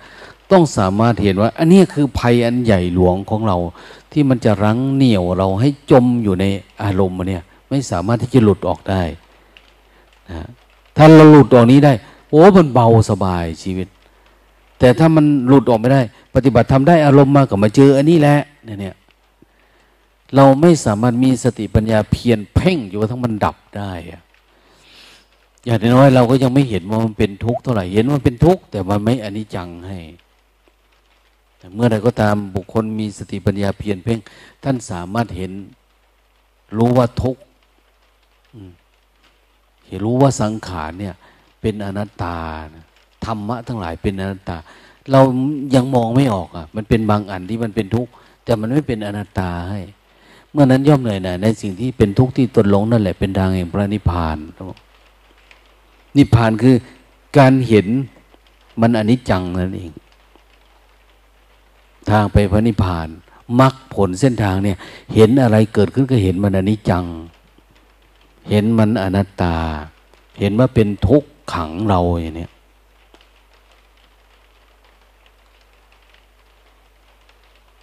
ต้องสามารถเห็นว่าอันนี้คือภัยอันใหญ่หลวงของเราที่มันจะรั้งเหนี่ยวเราให้จมอยู่ในอารมณ์เนี่ยไม่สามารถที่จะหลุดออกได้นะถ้าเราหลุดออกนี้ได้โอ้มันเบาสบายชีวิตแต่ถ้ามันหลุดออกไม่ได้ปฏิบัติทำได้อารมณ์มากกว่ามาเจออันนี้แหละเนี่ยเราไม่สามารถมีสติปัญญาเพียรเพ่งอยู่ว่าทั้งมันดับได้อย่างน้อยเราก็ยังไม่เห็นว่ามันเป็นทุกข์เท่าไหร่เห็นว่าเป็นทุกข์แต่มันไม่อนิจจังให้แต่เมื่อใดก็ตามบุคคลมีสติปัญญาเพียรเพ่งท่านสามารถเห็นรู้ว่าทุกข์เห็นรู้ว่าสังขารเนี่ยเป็นอนัตตาธรรมะทั้งหลายเป็นอนัตตา เรายังมองไม่ออกอ่ะมันเป็นบางอันที่มันเป็นทุกข์แต่มันไม่เป็นอนัตตาให้เมื่อนั้นย่อมเหนื่อยหน่ายในสิ่งที่เป็นทุกข์ที่ตนหลงนั่นแหละเป็นทางแห่งพระนิพพานนิพพานคือการเห็นมันอนิจจังนั่นเองทางไปพระนิพพานมรรคผลเส้นทางเนี่ยเห็นอะไรเกิดขึ้นก็เห็นมันอนิจจังเห็นมันอนัตตาเห็นว่าเป็นทุกข์ขังเราอย่างนี้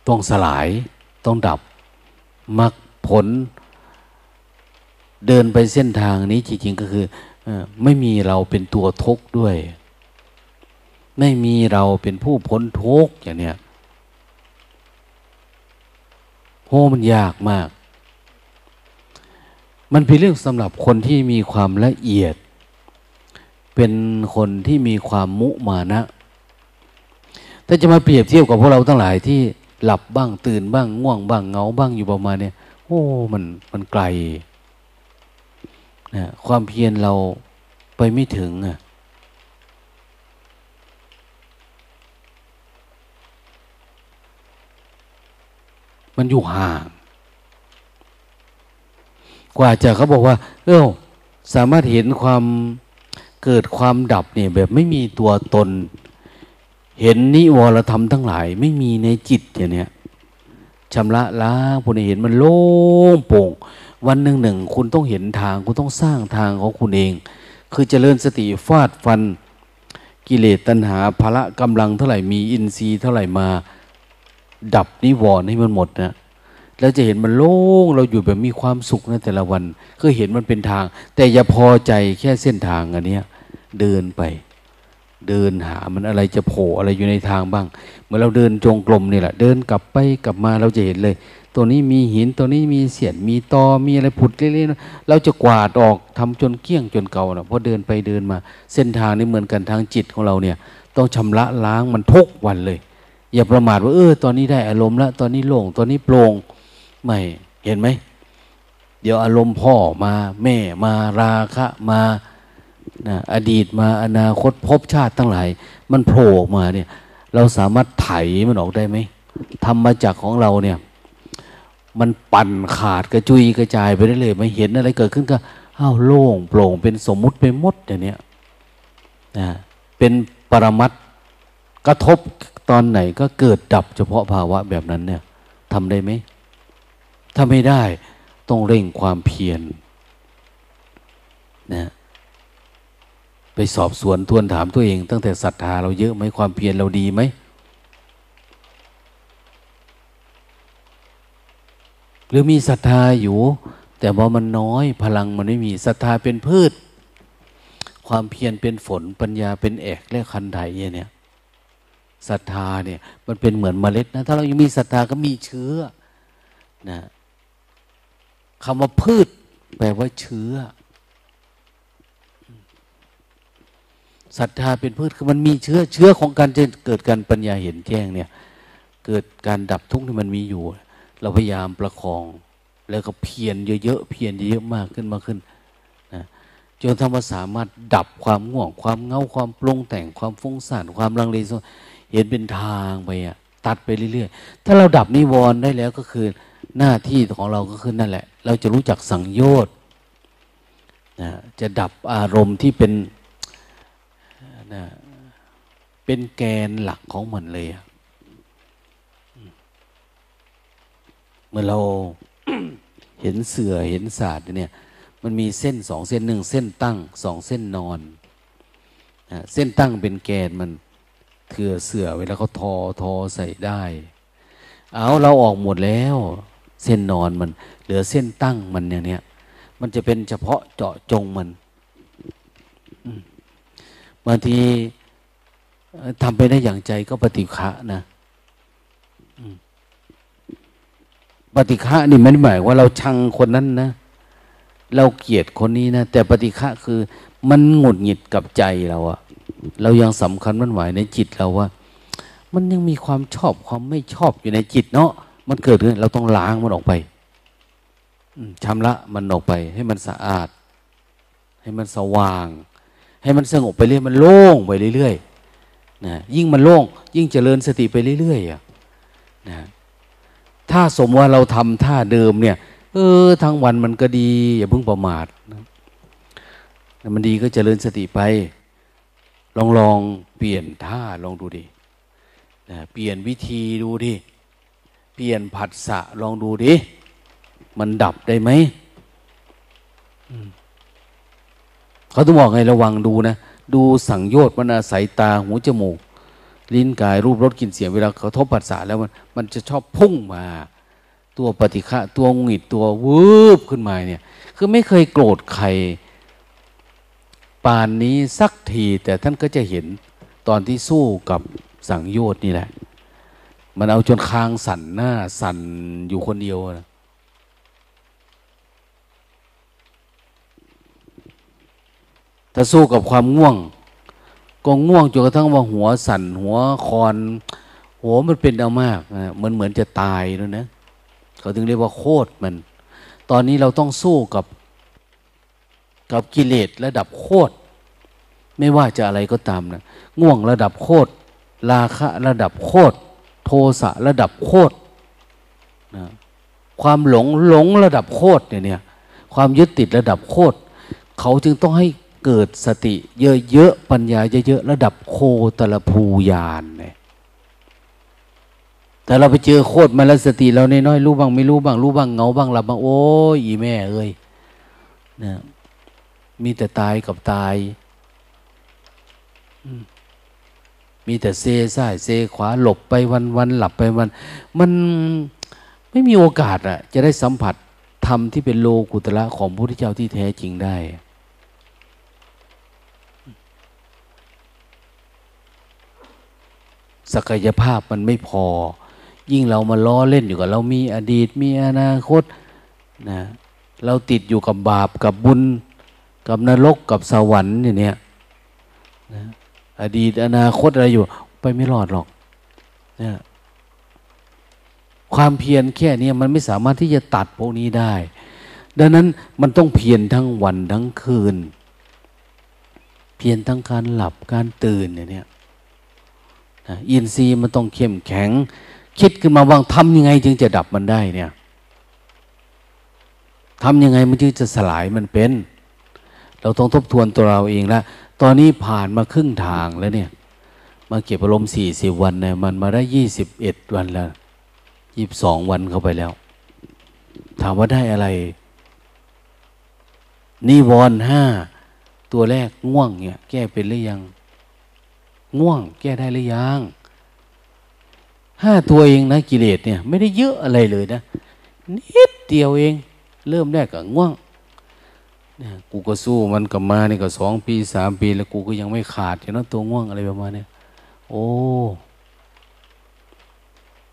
ต้องสลายต้องดับมรรคผลเดินไปเส้นทางนี้จริงๆก็คือไม่มีเราเป็นตัวทุกข์ด้วยไม่มีเราเป็นผู้พ้นทุกข์อย่างเนี้ยโหมันยากมากมันเป็นเรื่องสำหรับคนที่มีความละเอียดเป็นคนที่มีความมุมานะถ้าจะมาเปรียบเทียบกับพวกเราทั้งหลายที่หลับบ้างตื่นบ้างง่วงบ้างเงาบ้างอยู่ประมาณเนี้ยโอ้มันไกลนะความเพียรเราไปไม่ถึงอ่ะมันอยู่ห่างกว่าจะเขาบอกว่าสามารถเห็นความเกิดความดับเนี่ยแบบไม่มีตัวตนเห็นนิวรธรรมทั้งหลายไม่มีในจิตอย่างเนี้ยชำระล้างคุณเห็นมันโล่งโปร่งวันหนึ่งคุณต้องเห็นทางคุณต้องสร้างทางของคุณเองคือเจริญสติฟาดฟันกิเลสตัณหาพละกำลังเท่าไหร่มีอินทรีย์เท่าไหร่มาดับนิวรณ์ให้มันหมดนะแล้วจะเห็นมันโล่งเราอยู่แบบมีความสุขนะแต่ละวันคือเห็นมันเป็นทางแต่อย่าพอใจแค่เส้นทางอันเนี้ยเดินไปเดินหามันอะไรจะโผล่อะไรอยู่ในทางบ้างเมื่อเราเดินจงกรมนี่แหละเดินกลับไปกลับมาเราจะเห็นเลยตัวนี้มีหินตัวนี้มีเสียดมีตอมีอะไรผุดเรื่อยๆเราจะกวาดออกทำจนเกลี้ยงจนเก่านะเพราะเดินไปเดินมาเส้นทางนี้เหมือนกันทางจิตของเราเนี่ยต้องชำระล้างมันทุกวันเลยอย่าประมาทว่าตอนนี้ได้อารมณ์แล้วตอนนี้โล่งตอนนี้โปร่งไม่เห็นไหมเดี๋ยวอารมณ์พ่อมาแม่มาราคะมาอดีตมาอนาคตภพชาติทั้งหลายมันโผล่ออกมาเนี่ยเราสามารถไถมันออกได้ไหมธรรมจักรของเราเนี่ยมันปั่นขาดกระจุยกระจายไปได้เลยไม่เห็นอะไรเกิดขึ้นก็โล่งโปร่งเป็นสมมุติไปหมดอย่างเนี้ยเป็นปรมัตถ์กระทบตอนไหนก็เกิดดับเฉพาะภาวะแบบนั้นเนี่ยทำได้ไหมถ้าไม่ได้ต้องเร่งความเพียรนะไปสอบสวนทวนถามตัวเองตั้งแต่ศรัทธาเราเยอะไหมความเพียรเราดีไหมหรือมีศรัทธาอยู่แต่ว่ามันน้อยพลังมันไม่มีศรัทธาเป็นพืชความเพียรเป็นฝนปัญญาเป็นแอกและคันไถเนี่ยศรัทธาเนี่ยมันเป็นเหมือนเมล็ดนะถ้าเรายังมีศรัทธาก็มีเชื้อนะคำว่าพืชแปลว่าเชื้อศรัทธาเป็นพืชคือมันมีเชื้อของการจะเกิดการปัญญาเห็นแจ้งเนี่ยเกิดการดับทุกข์ที่มันมีอยู่เราพยายามประคองแล้วก็เพียรเยอะๆเพียรเยอะมากขึ้นนะจนทำให้สามารถดับความง่วงความเงาความปรุงแต่งความฟุ้งซ่านความลังเลเห็นเป็นทางไปตัดไปเรื่อยๆถ้าเราดับนิวรณ์ได้แล้วก็คือหน้าที่ของเราก็คือนั่นแหละเราจะรู้จักสังโยชน์จะดับอารมณ์ที่เป็นแกนหลักของมันเลยเมื่อเรา เห็นเสือเห็นศาสตร์เนี่ยมันมีเส้นสองเส้นหนึ่งเส้นตั้งสองเส้นนอนเส้นตั้งเป็นแกนมันเถื่อเสือเวลาเขาทอใส่ได้เราออกหมดแล้วเส้นนอนมันเหลือเส้นตั้งมันอย่างเนี้ยมันจะเป็นเฉพาะเจาะจงมันบางทีทำไปได้อย่างใจก็ปฏิฆะนะปฏิฆะนี่ไม่ได้หมายว่าเราชังคนนั้นนะเราเกลียดคนนี้นะแต่ปฏิฆะคือมันหงุดหงิดกับใจเราเรายังสำคัญมั่นหมายในจิตเราว่ามันยังมีความชอบความไม่ชอบอยู่ในจิตเนาะมันเกิดขึ้นเราต้องล้างมันออกไปชำระมันออกไปให้มันสะอาดให้มันสว่างให้มันสงบไปเรื่อยมันโล่งไปเรื่อย นะยิ่งมันโล่งยิ่งเจริญสติไปเรื่อยๆนะถ้าสมว่าเราทำท่าเดิมเนี่ยทั้งวันมันก็ดีอย่าเพิ่งประมาทนะมันดีก็เจริญสติไปลองเปลี่ยนท่าลองดูดินะเปลี่ยนวิธีดูดิเปลี่ยนผัสสะลองดูดิมันดับได้ไหมเขาต้องบอกไงระวังดูนะดูสังโยชน์มันอาศัยตาหูจมูกลิ้นกายรูปรสกลิ่นเสียงเวลากระทบผัสสะแล้วมันจะชอบพุ่งมาตัวปฏิฆะตัวหงุดหงิดตัววืบขึ้นมาเนี่ยคือไม่เคยโกรธใครปานนี้สักทีแต่ท่านก็จะเห็นตอนที่สู้กับสังโยชน์นี่แหละมันเอาจนคางสั่นหน้าสั่นอยู่คนเดียวนะถ้าสู้กับความง่วงก็ง่วงจนกระทั่งว่าหัวสั่นหัวคอนโหมันเป็นเอามากนะเหมือนจะตายแล้วนะเขาถึงเรียกว่าโคตรมันตอนนี้เราต้องสู้กับกิเลสระดับโคตรไม่ว่าจะอะไรก็ตามนะง่วงระดับโคตรราคะระดับโคตรโทสะระดับโคตรนะความหลงระดับโคตรเนี่ยความยึดติดระดับโคตรเขาจึงต้องให้เกิดสติเยอะๆปัญญาเยอะๆระดับโคตรภูญาณเนี่ยแต่เราไปเจอโคตรมาแล้วสติเราน้อยๆรู้บ้างไม่รู้บ้างรู้บ้างเงาบ้างหลับบ้างโอ้ยอีแม่เอ้ยนะมีแต่ตายกับตายมีแต่เซซ้ายเซขวาหลบไปวันๆหลับไปวันมันไม่มีโอกาสอะจะได้สัมผัสธรรมที่เป็นโลกุตระของพระพุทธเจ้าที่แท้จริงได้ศักยภาพมันไม่พอยิ่งเรามาล้อเล่นอยู่กับเรามีอดีตมีอนาคตนะเราติดอยู่กับบาปกับบุญกับนรกกับสวรรค์อย่างเนี้ยนะอดีตอนาคตอะไรอยู่ไปไม่รอดหรอกนะความเพียรแค่นี้มันไม่สามารถที่จะตัดพวกนี้ได้ดังนั้นมันต้องเพียรทั้งวันทั้งคืนเพียรทั้งการหลับการตื่นอย่างเนี้ยอินทรีย์มันต้องเข้มแข็งคิดขึ้นมาว่าทำยังไงจึงจะดับมันได้เนี่ยทำยังไงมันจึงจะสลายมันเป็นเราต้องทบทวนตัวเราเองละตอนนี้ผ่านมาครึ่งทางแล้วเนี่ยมาเก็บอารมณ์40วันเนี่ยมันมาได้21วันแล้ว22วันเข้าไปแล้วถามว่าได้อะไรนิวรณ์5ตัวแรกง่วงเนี่ยแก้เป็นหรือยังง่วงแก้ได้หรือยัง5ตัวเองนะกิเลสเนี่ยไม่ได้เยอะอะไรเลยนะนิดเดียวเองเริ่มแรกก็ง่วงเนี่ยกูก็สู้มันกลับมานี่ก็2ปี3ปีแล้วกูก็ยังไม่ขาดอย่างนั้นตัวง่วงอะไรประมาณนี้โอ้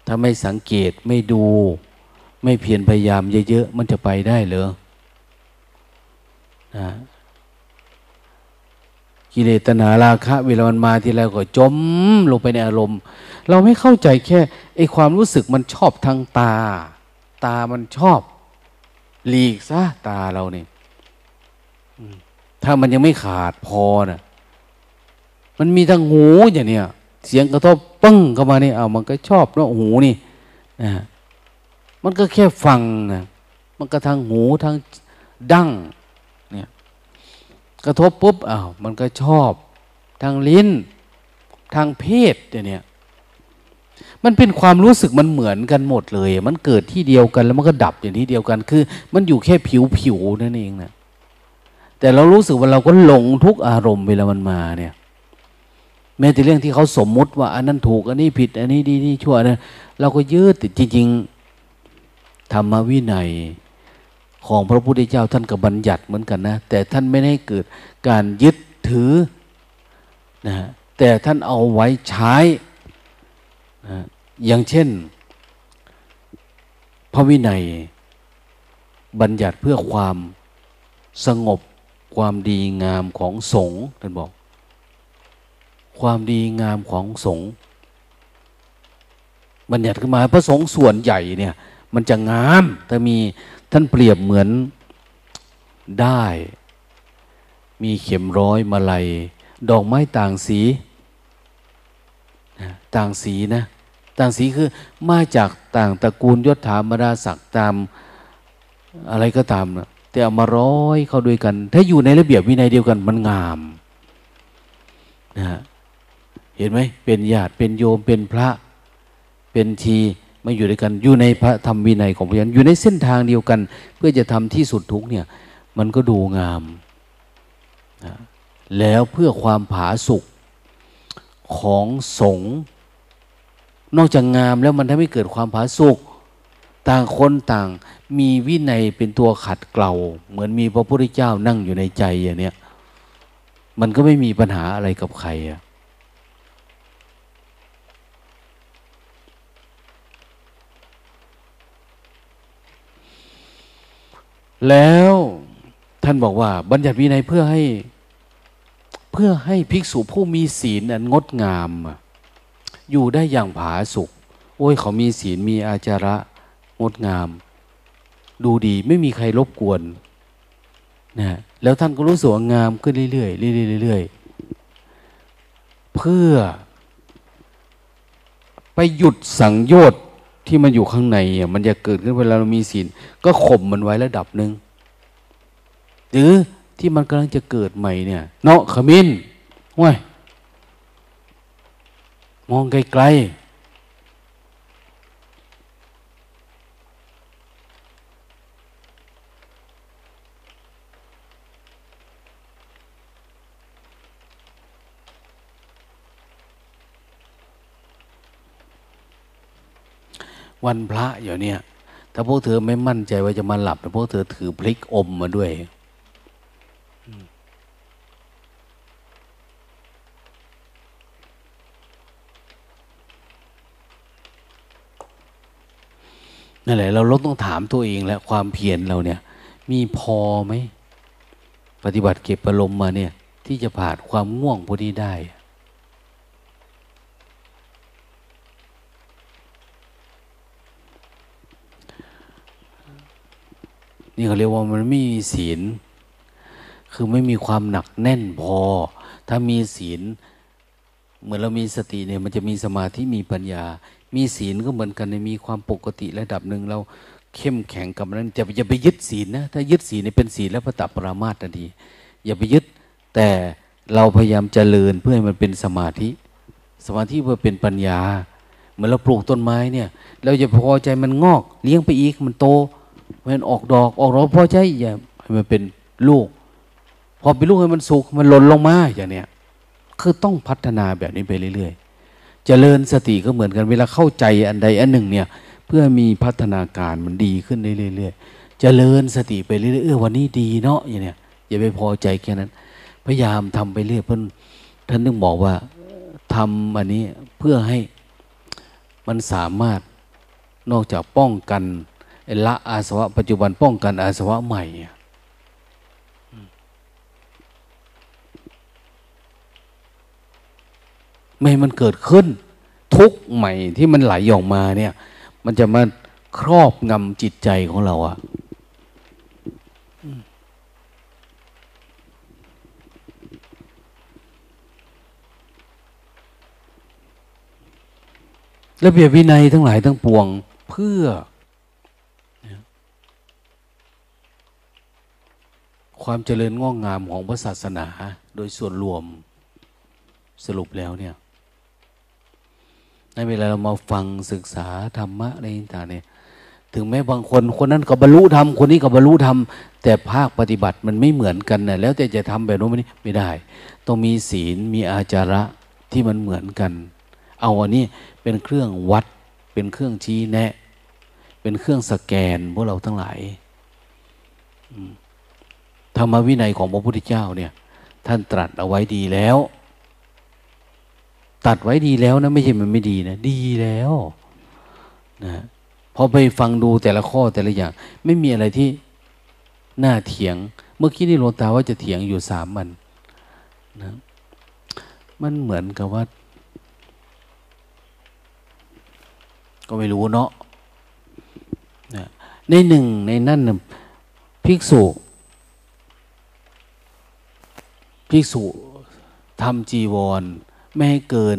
ถ้าไม่สังเกตไม่ดูไม่เพียรพยายามเยอะๆมันจะไปได้เหรอนะกิเลสตัณหาราคะเวลามันมาทีไรก็จมลงไปในอารมณ์เราไม่เข้าใจแค่ไอ้ความรู้สึกมันชอบทางตามันชอบหลีกซะตาเราเนี่ยถ้ามันยังไม่ขาดพอนะมันมีทางหูอย่างเนี้ยเสียงกระทบปึ้งเข้ามานี่เอามันก็ชอบเนาะหูนี่นะมันก็แค่ฟังนะมันก็ทางหูทางดั้งกระทบปุ๊บอ้าวมันก็ชอบทางลิ้นทางเพศเนี่ยมันเป็นความรู้สึกมันเหมือนกันหมดเลยมันเกิดที่เดียวกันแล้วมันก็ดับอย่างที่เดียวกันคือมันอยู่แค่ผิวนั่นเองนะแต่เรารู้สึกว่าเราก็หลงทุกอารมณ์เวลามันมาเนี่ยแม้แต่เรื่องที่เขาสมมติว่าอันนั้นถูกอันนี้ผิดอันนี้ดีนี่ชั่วนะเราก็ยึดติดจริงๆธรรมวินัยของพระพุทธเจ้าท่านก็บัญญัติเหมือนกันนะแต่ท่านไม่ได้เกิดการยึดถือนะแต่ท่านเอาไว้ใช้นะอย่างเช่นพระวินัยบัญญัติเพื่อความสงบความดีงามของสงฆ์ท่านบอกความดีงามของสงฆ์บัญญัติขึ้นมาพระสงฆ์ส่วนใหญ่เนี่ยมันจะงามแต่มีท่านเปรียบเหมือนได้มีเข็มร้อยมาลัยดอกไม้ต่างสี ต่างสีนะต่างสีคือมาจากต่างตระกูลยศถาบรรดาศักดิ์ตามอะไรก็ตามนะแต่เอามาร้อยเข้าด้วยกันถ้าอยู่ในระเบียบวินัยเดียวกันมันงามนะเห็นไหมเป็นญาติเป็นโยมเป็นพระเป็นทีมาอยู่ด้วยกันอยู่ในพระธรรมวินัยของพระองค์อยู่ในเส้นทางเดียวกันเพื่อจะทำที่สุดทุกเนี่ยมันก็ดูงามนะแล้วเพื่อความผาสุกของสงฆ์นอกจากงามแล้วมันทำให้เกิดความผาสุกต่างคนต่างมีวินัยเป็นตัวขัดเกลาเหมือนมีพระพุทธเจ้านั่งอยู่ในใจอย่างเนี้ยมันก็ไม่มีปัญหาอะไรกับใครอะแล้วท่านบอกว่าบัญญัติวินัยเพื่อให้ภิกษุผู้มีศีลอันงดงามอยู่ได้อย่างผาสุกโอ้ยเขามีศีลมีอาจาระงดงามดูดีไม่มีใครรบกวนนะแล้วท่านก็รู้สึกว่างามขึ้นเรื่อยๆเรื่อยๆเพื่อไปหยุดสังโยชน์ที่มันอยู่ข้างในมันจะเกิดขึ้นเวลาเรามีศีลก็ข่มมันไว้ระดับหนึ่งหรือที่มันกำลังจะเกิดใหม่เนี่ยเนาะขมิ้นว้ายมองไกลวันพระอย่างเนี้ยถ้าพวกเธอไม่มั่นใจว่าจะมาหลับแต่พวกเธอถือพลิกอมมาด้วยนั่นแหละเราต้องถามตัวเองและความเพียรเราเนี่ยมีพอไหมปฏิบัติเก็บอารมณ์มาเนี่ยที่จะผ่านความง่วงพวกนี้ได้นี่เขาเรียกว่ามันไม่มีศีลคือไม่มีความหนักแน่นพอถ้ามีศีลเหมือนเรามีสติเนี่ยมันจะมีสมาธิมีปัญญามีศีลก็เหมือนกันมีความปกติระดับหนึ่งเราเข้มแข็งกับนั้นอย่าไปยึดศีลนะถ้ายึดศีลเนี่ยเป็นศีลและพระตัปปรามาสทันทีอย่าไปยึดแต่เราพยายามเจริญเพื่อให้มันเป็นสมาธิสมาธิเพื่อเป็นปัญญาเหมือนเราปลูกต้นไม้เนี่ยเราอย่าพอใจมันงอกเลี้ยงไปอีกมันโตมันออกดอกพอใจอย่าให้มันเป็นลูกพอเป็นลูกให้มันสุกมันหล่นลงมาอย่างเนี้ยคือต้องพัฒนาแบบนี้ไปเรื่อยๆเจริญสติก็เหมือนกันเวลาเข้าใจอันใดอันหนึ่งเนี่ยเพื่อมีพัฒนาการมันดีขึ้นเรื่อยๆเจริญสติไปเรื่อยๆวันนี้ดีเนาะอย่างเนี้ยอย่าไปพอใจแค่นั้นพยายามทำไปเรื่อยเพื่อนท่านต้องบอกว่าทำอันนี้เพื่อให้มันสามารถนอกจากป้องกันละอาสวะปัจจุบันป้องกันอาสวะใหม่ไม่ให้มันเกิดขึ้นทุกข์ใหม่ที่มันไหลออกมาเนี่ยมันจะมาครอบงำจิตใจของเราอะระเบียบวินัยทั้งหลายทั้งปวงเพื่อความเจริญงอกงามของพระศาสนาโดยส่วนรวมสรุปแล้วเนี่ยในเวลาเรามาฟังศึกษาธรรมะอะไรต่างๆเนี่ยถึงแม้บางคนคนนั้นก็บรรลุธรรมคนนี้ก็บรรลุธรรมแต่ภาคปฏิบัติมันไม่เหมือนกันนะแล้วแต่จะทำแบบนู้นแบบนี้ไม่ได้ต้องมีศีลมีอาจาระที่มันเหมือนกันเอาอันนี้เป็นเครื่องวัดเป็นเครื่องชี้แนะเป็นเครื่องสแกนพวกเราทั้งหลายธรรมวินัยของพระพุทธเจ้าเนี่ยท่านตรัสเอาไว้ดีแล้วตัดไว้ดีแล้วนะไม่ใช่มันไม่ดีนะดีแล้วนะพอไปฟังดูแต่ละข้อแต่ละอย่างไม่มีอะไรที่น่าเถียงเมื่อกี้นี่หลวงตาว่าจะเถียงอยู่3วันนะมันเหมือนกับว่าก็ไม่รู้เนาะนะในหนึ่งในนั่นนะภิกษุทำจีวรไม่ให้เกิน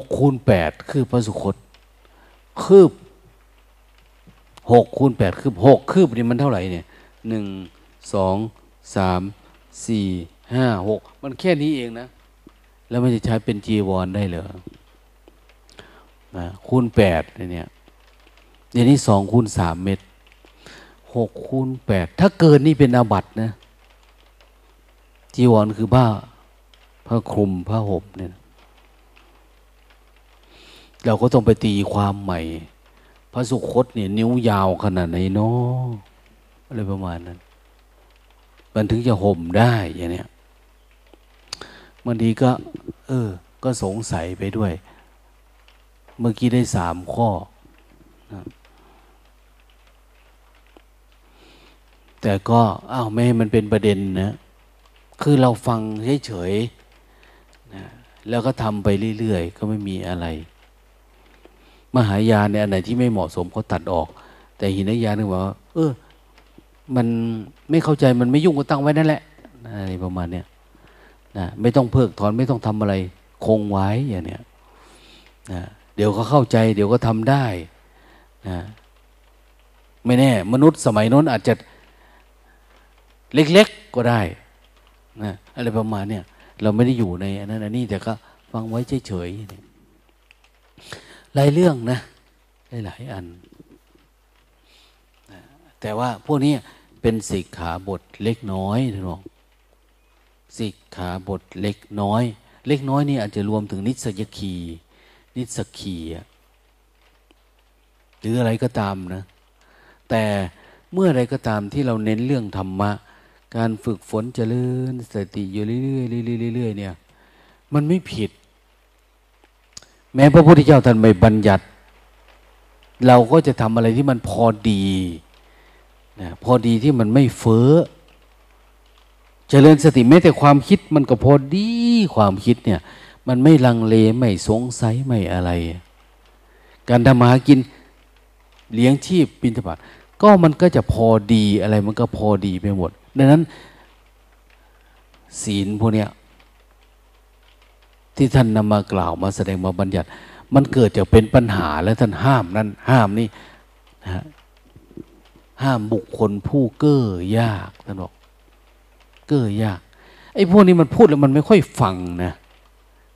6 คูณ 8คือพระสุคตคืบ6 คูณ 8คืบ6 คืบนี่มันเท่าไหร่เนี่ย1 2 3 4 5 6มันแค่นี้เองนะแล้วมันจะใช้เป็นจีวรได้เหรอนะคูณ 8เนี่ยเดี๋ยวนี้2 คูณ 3 เมตร6 คูณ 8ถ้าเกินนี่เป็นอาบัตินะจีวรคือผ้าคลุมผ้าห่มเนี่ยเราก็ต้องไปตีความใหม่พระสุคตเนี่ยนิ้วยาวขนาดไหนเนาะอะไรประมาณนั้นมันถึงจะห่มได้อย่างเนี้ยบางทีก็ก็สงสัยไปด้วยเมื่อกี้ได้3 ข้อนะแต่ก็ไม่ให้มันเป็นประเด็นนะคือเราฟังเฉยๆนะแล้วก็ทำไปเรื่อยๆก็ไม่มีอะไรมหายานในอันไหนที่ไม่เหมาะสมเขาตัดออกแต่หินยานนึกว่ามันไม่เข้าใจมันไม่ยุ่งก็ตั้งไว้นั่นแหละอะไรประมาณเนี้ยนะไม่ต้องเพิกถอนไม่ต้องทำอะไรคงไว้อย่างเนี้ยนะเดี๋ยวก็เข้าใจเดี๋ยวก็ทำได้นะไม่แน่มนุษย์สมัยโน้นอาจจะเล็กๆก็ได้นะอะไรประมาณเนี้ยเราไม่ได้อยู่ในอันนั้นอันนี้แต่ก็ฟังไว้เฉยๆหลายเรื่องนะหลายอันแต่ว่าพวกนี้เป็นสิกขาบทเล็กน้อยท่านบอกสิกขาบทเล็กน้อยนี่อาจจะรวมถึงนิสยคีนิสคีหรืออะไรก็ตามนะแต่เมื่อไรก็ตามที่เราเน้นเรื่องธรรมะการฝึกฝนเจริญสติอยู่เรื่อยๆเนี่ยมันไม่ผิดแม้พระพุทธเจ้าท่านไม่บัญญัติเราก็จะทำอะไรที่มันพอดีนะพอดีที่มันไม่เฟ้อเจริญสติแม้แต่ความคิดมันก็พอดีความคิดเนี่ยมันไม่ลังเลไม่สงสัยไม่อะไรการทำมาหากินเลี้ยงชีพบิณฑบาตก็มันก็จะพอดีอะไรมันก็พอดีไปหมดดังนั้นศีลพวกเนี้ยที่ท่านนำมากล่าวมาแสดงมาบัญญัติมันเกิดจากเป็นปัญหาและท่านห้ามนั้นห้ามนี่นะฮะห้ามบุคคลผู้เก้อยากท่านบอกเก้อยากไอ้พวกนี้มันพูดแล้วมันไม่ค่อยฟังนะ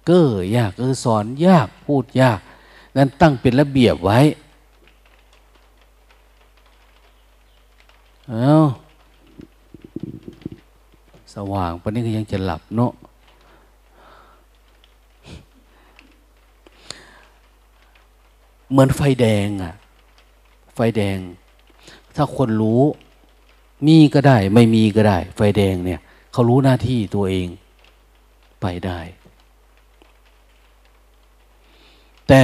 เก้อยากสอนยากพูดยากนั้นตั้งเป็นระเบียบไว้สว่างปะนี้ก็ยังจะหลับเนาะเหมือนไฟแดงอะไฟแดงถ้าคนรู้มีก็ได้ไม่มีก็ได้ไฟแดงเนี่ยเขารู้หน้าที่ตัวเองไปได้แต่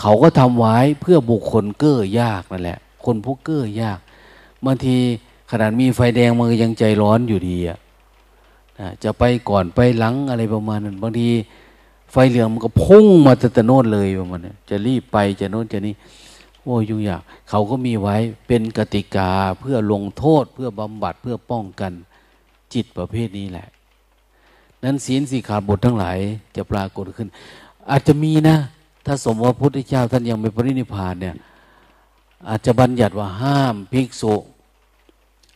เขาก็ทำไว้เพื่อบุคคลเก้อยากนั่นแหละคนพวกเก้อยากบางทีขนาดมีไฟแดงมันยังใจร้อนอยู่ดีอะจะไปก่อนไปหลังอะไรประมาณนั้นบางทีไฟเหลืองมันก็พุ่งมาแต่โน่นเลยประมาณนั้นจะรีบไปจะโน่นจะนี่โอ้ยุ่งยากเขาก็มีไว้เป็นกติกาเพื่อลงโทษเพื่อบำบัดเพื่อป้องกันจิตประเภทนี้แหละนั้นศีลสิกขาบททั้งหลายจะปรากฏขึ้นอาจจะมีนะถ้าสมมติว่าพระพุทธเจ้าท่านยังไม่ปรินิพพานเนี่ยอาจจะบัญญัติว่าห้ามภิกษุ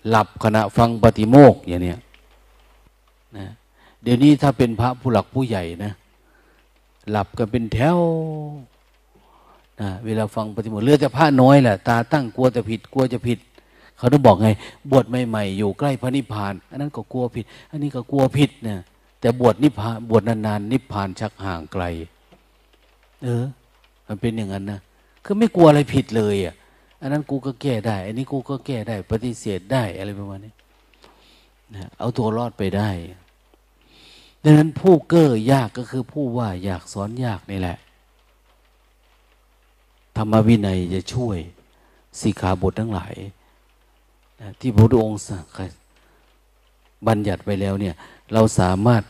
หลับขณะฟังปฏิโมกข์อย่างเนี้ยนะเดี๋ยวนี้ถ้าเป็นพระผู้หลักผู้ใหญ่นะหลับกันเป็นแถวนะเวลาฟังปฏิโมกข์เลือดจะพระน้อยแหละตาตั้งกลัวจะผิดเขาต้องบอกไงบวชใหม่ๆอยู่ใกล้พระนิพพานอันนั้นก็กลัวผิดอันนี้ก็กลัวผิดนะแต่บวชนิพพานบวชนานๆนิพพานชักห่างไกลมันเป็นอย่างนั้นนะคือไม่กลัวอะไรผิดเลยอ่ะอันนั้นกูก็แก้ได้อันนี้กูก็แก้ได้ปฏิเสธได้อะไรประมาณนี้นะเอาตัวรอดไปได้ดังนั้นผู้เก้อยากก็คือผู้ว่าอยากสอนยากนี่แหละธรรมวินัยจะช่วยสิกขาบททั้งหลายนะที่พระพุทธองค์บัญญัติไปแล้วเนี่ยเราสามารถ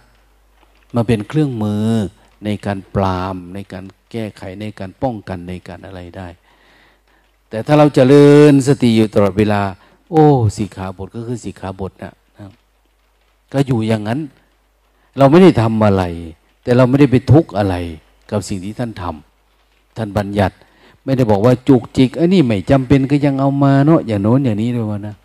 มาเป็นเครื่องมือในการปรามในการแก้ไขในการป้องกันในการอะไรได้แต่ถ้าเราเจริญสติอยู่ตลอดเวลาสิกขาบทก็คือสิกขาบทนะก็อยู่อย่างนั้นเราไม่ได้ทำอะไรแต่เราไม่ได้ไปทุกข์อะไร กับสิ่งที่ท่านทำท่านบัญญัติไม่ได้บอกว่าจุกจิกอันนี้ไม่จำเป็นก็ยังเอามาเนาะอย่างโน้นอย่างนี้ด้วยวะนะ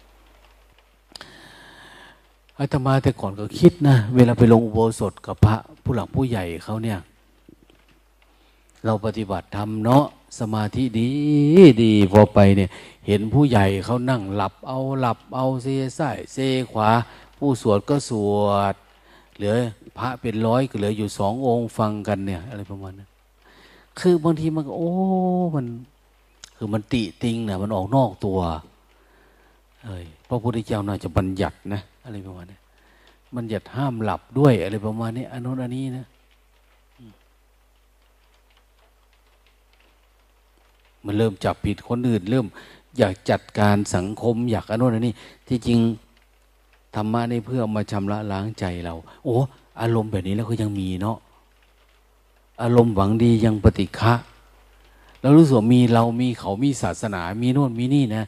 อาตมาแต่ก่อนก็คิดนะเวลาไปลงอุโบสถกับพระผู้หลักผู้ใหญ่เขาเนี่ยเราปฏิบัติธรรมเนาะสมาธิดีดีพอไปเนี่ยเห็นผู้ใหญ่เขานั่งหลับเอาเซซ้ายเซขวาผู้สวดก็สวดเหลือพระเป็นร้อยก็เหลืออยู่สององค์ฟังกันเนี่ยอะไรประมาณนั้นคือบางทีมันก็โอ้มันคือมันติติงนะมันออกนอกตัวพระพุทธเจ้าน่าจะบัญญัตินะอะไรประมาณนี้บัญญัติห้ามหลับด้วยอะไรประมาณนี้อันโน้นอันนี้นะมันเริ่มจับผิดคนอื่นเริ่มอยากจัดการสังคมอยากอันโน้นอันนี้ที่จริงธรรมะนี่เพื่อมาชำระล้างใจเราโอ้อารมณ์แบบนี้แล้วก็ยังมีเนาะอารมณ์หวังดียังปฏิฆะแล้วรู้สึกมีเรามีเขามีศาสนามีโน่นมีนี่นะ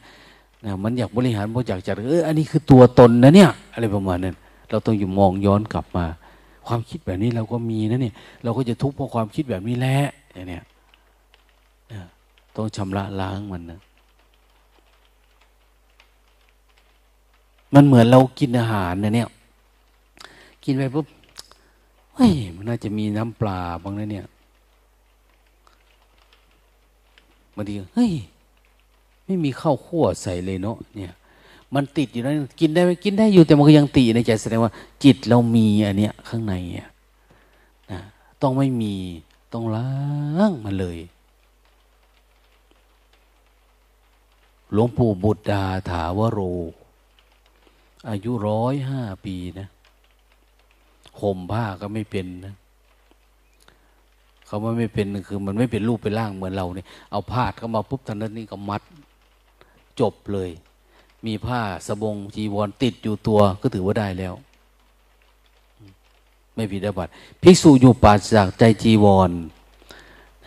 มันอยากบริหารมันอยากจัดอันนี้คือตัวตนนะเนี่ยอะไรประมาณนั้นเราต้องอยู่มองย้อนกลับมาความคิดแบบนี้เราก็มีนะเนี่ยเราก็จะทุกข์เพราะความคิดแบบนี้แหละเนี่ยต้องชำระล้างมันนะมันเหมือนเรากินอาหารนะเนี่ยกินไปปุ๊บเฮ้ยมันน่าจะมีน้ำปลาบ้างนะเนี่ยบางทีเฮ้ยไม่มีข้าวคั่วใส่เลยเนาะเนี่ยมันติดอยู่นะกินได้ไหมกินได้อยู่แต่มันก็ยังติในใจแสดงว่าจิตเรามีอันเนี้ยข้างในอ่ะนะต้องไม่มีต้องล้างมันเลยหลวงปู่บุตรดาถาวโรอายุ105 ปีนะห่มผ้าก็ไม่เป็นนะเขาว่าไม่เป็นคือมันไม่เป็นรูปเป็นร่างเหมือนเราเนี่ยเอาผ้าเข้ามาปุ๊บทันทีนี่ก็มัดจบเลยมีผ้าสบงจีวรติดอยู่ตัวก็ถือว่าได้แล้วไม่ผิดอาบัติภิกษุอยู่ปราศจากใจจีวร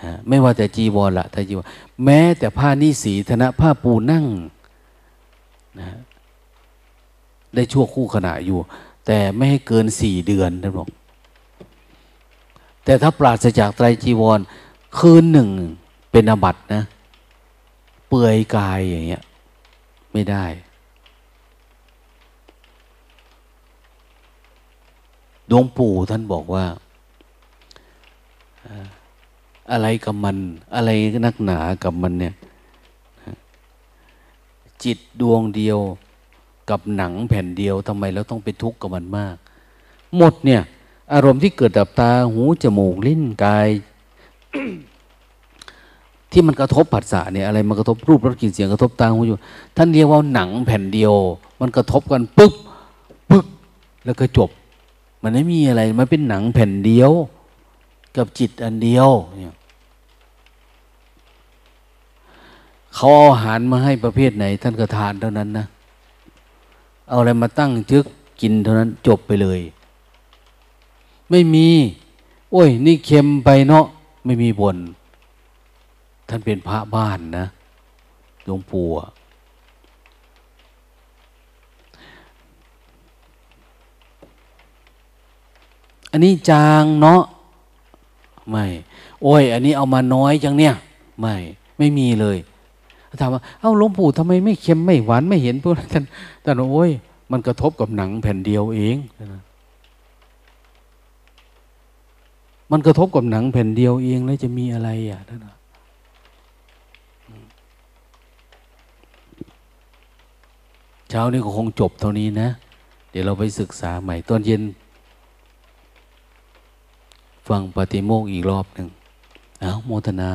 นะไม่ว่าแต่จีวรละแต่จีวรแม้แต่ผ้านิสีธนะผ้าปูนั่งนะได้ชั่วคู่ขณะอยู่แต่ไม่ให้เกิน4 เดือนท่านบอกแต่ถ้าปราศจากไตรจีวรคืน 1เป็นอาบัตินะเปื่อยกายอย่างเงี้ยไม่ได้หลวงปู่ท่านบอกว่าอะไรกับมันอะไรนักหนากับมันเนี่ยจิตดวงเดียวกับหนังแผ่นเดียวทำไมเราต้องไปทุกข์กับมันมากหมดเนี่ยอารมณ์ที่เกิดกับตาหูจมูกลิ้นกาย ที่มันกระทบผัสสะเนี่ยอะไรมันกระทบรูปรสกลิ่นเสียงกระทบตาหูอยู่ท่านเรียกว่าหนังแผ่นเดียวมันกระทบกันปึ๊บแล้วก็จบมันไม่มีอะไรมันเป็นหนังแผ่นเดียวกับจิตอันเดียวเนี่ยเขาเอาอาหารมาให้ประเภทไหนท่านก็ทานเท่านั้นนะเอาอะไรมาตั้งชึกกินเท่านั้นจบไปเลยไม่มีโอ้ยนี่เค็มไปเนาะไม่มีบ่นท่านเป็นพระบ้านนะหลวงปู่อันนี้จางเนาะไม่โอ้ยอันนี้เอามาน้อยจังเนี่ยไม่มีเลยถามว่าเอ้าหลวงปู่ทำไมไม่เค็มไม่หวานไม่เห็นพวกท่านแต่โอ้ยมันกระทบกับหนังแผ่นเดียวเองมันกระทบกับหนังแผ่นเดียวเองแล้วจะมีอะไรอ่ะท่านเช้านี้ก็คงจบเท่านี้นะเดี๋ยวเราไปศึกษาใหม่ตอนเย็นฟังปาฏิโมกข์อีกรอบหนึ่งโมทนา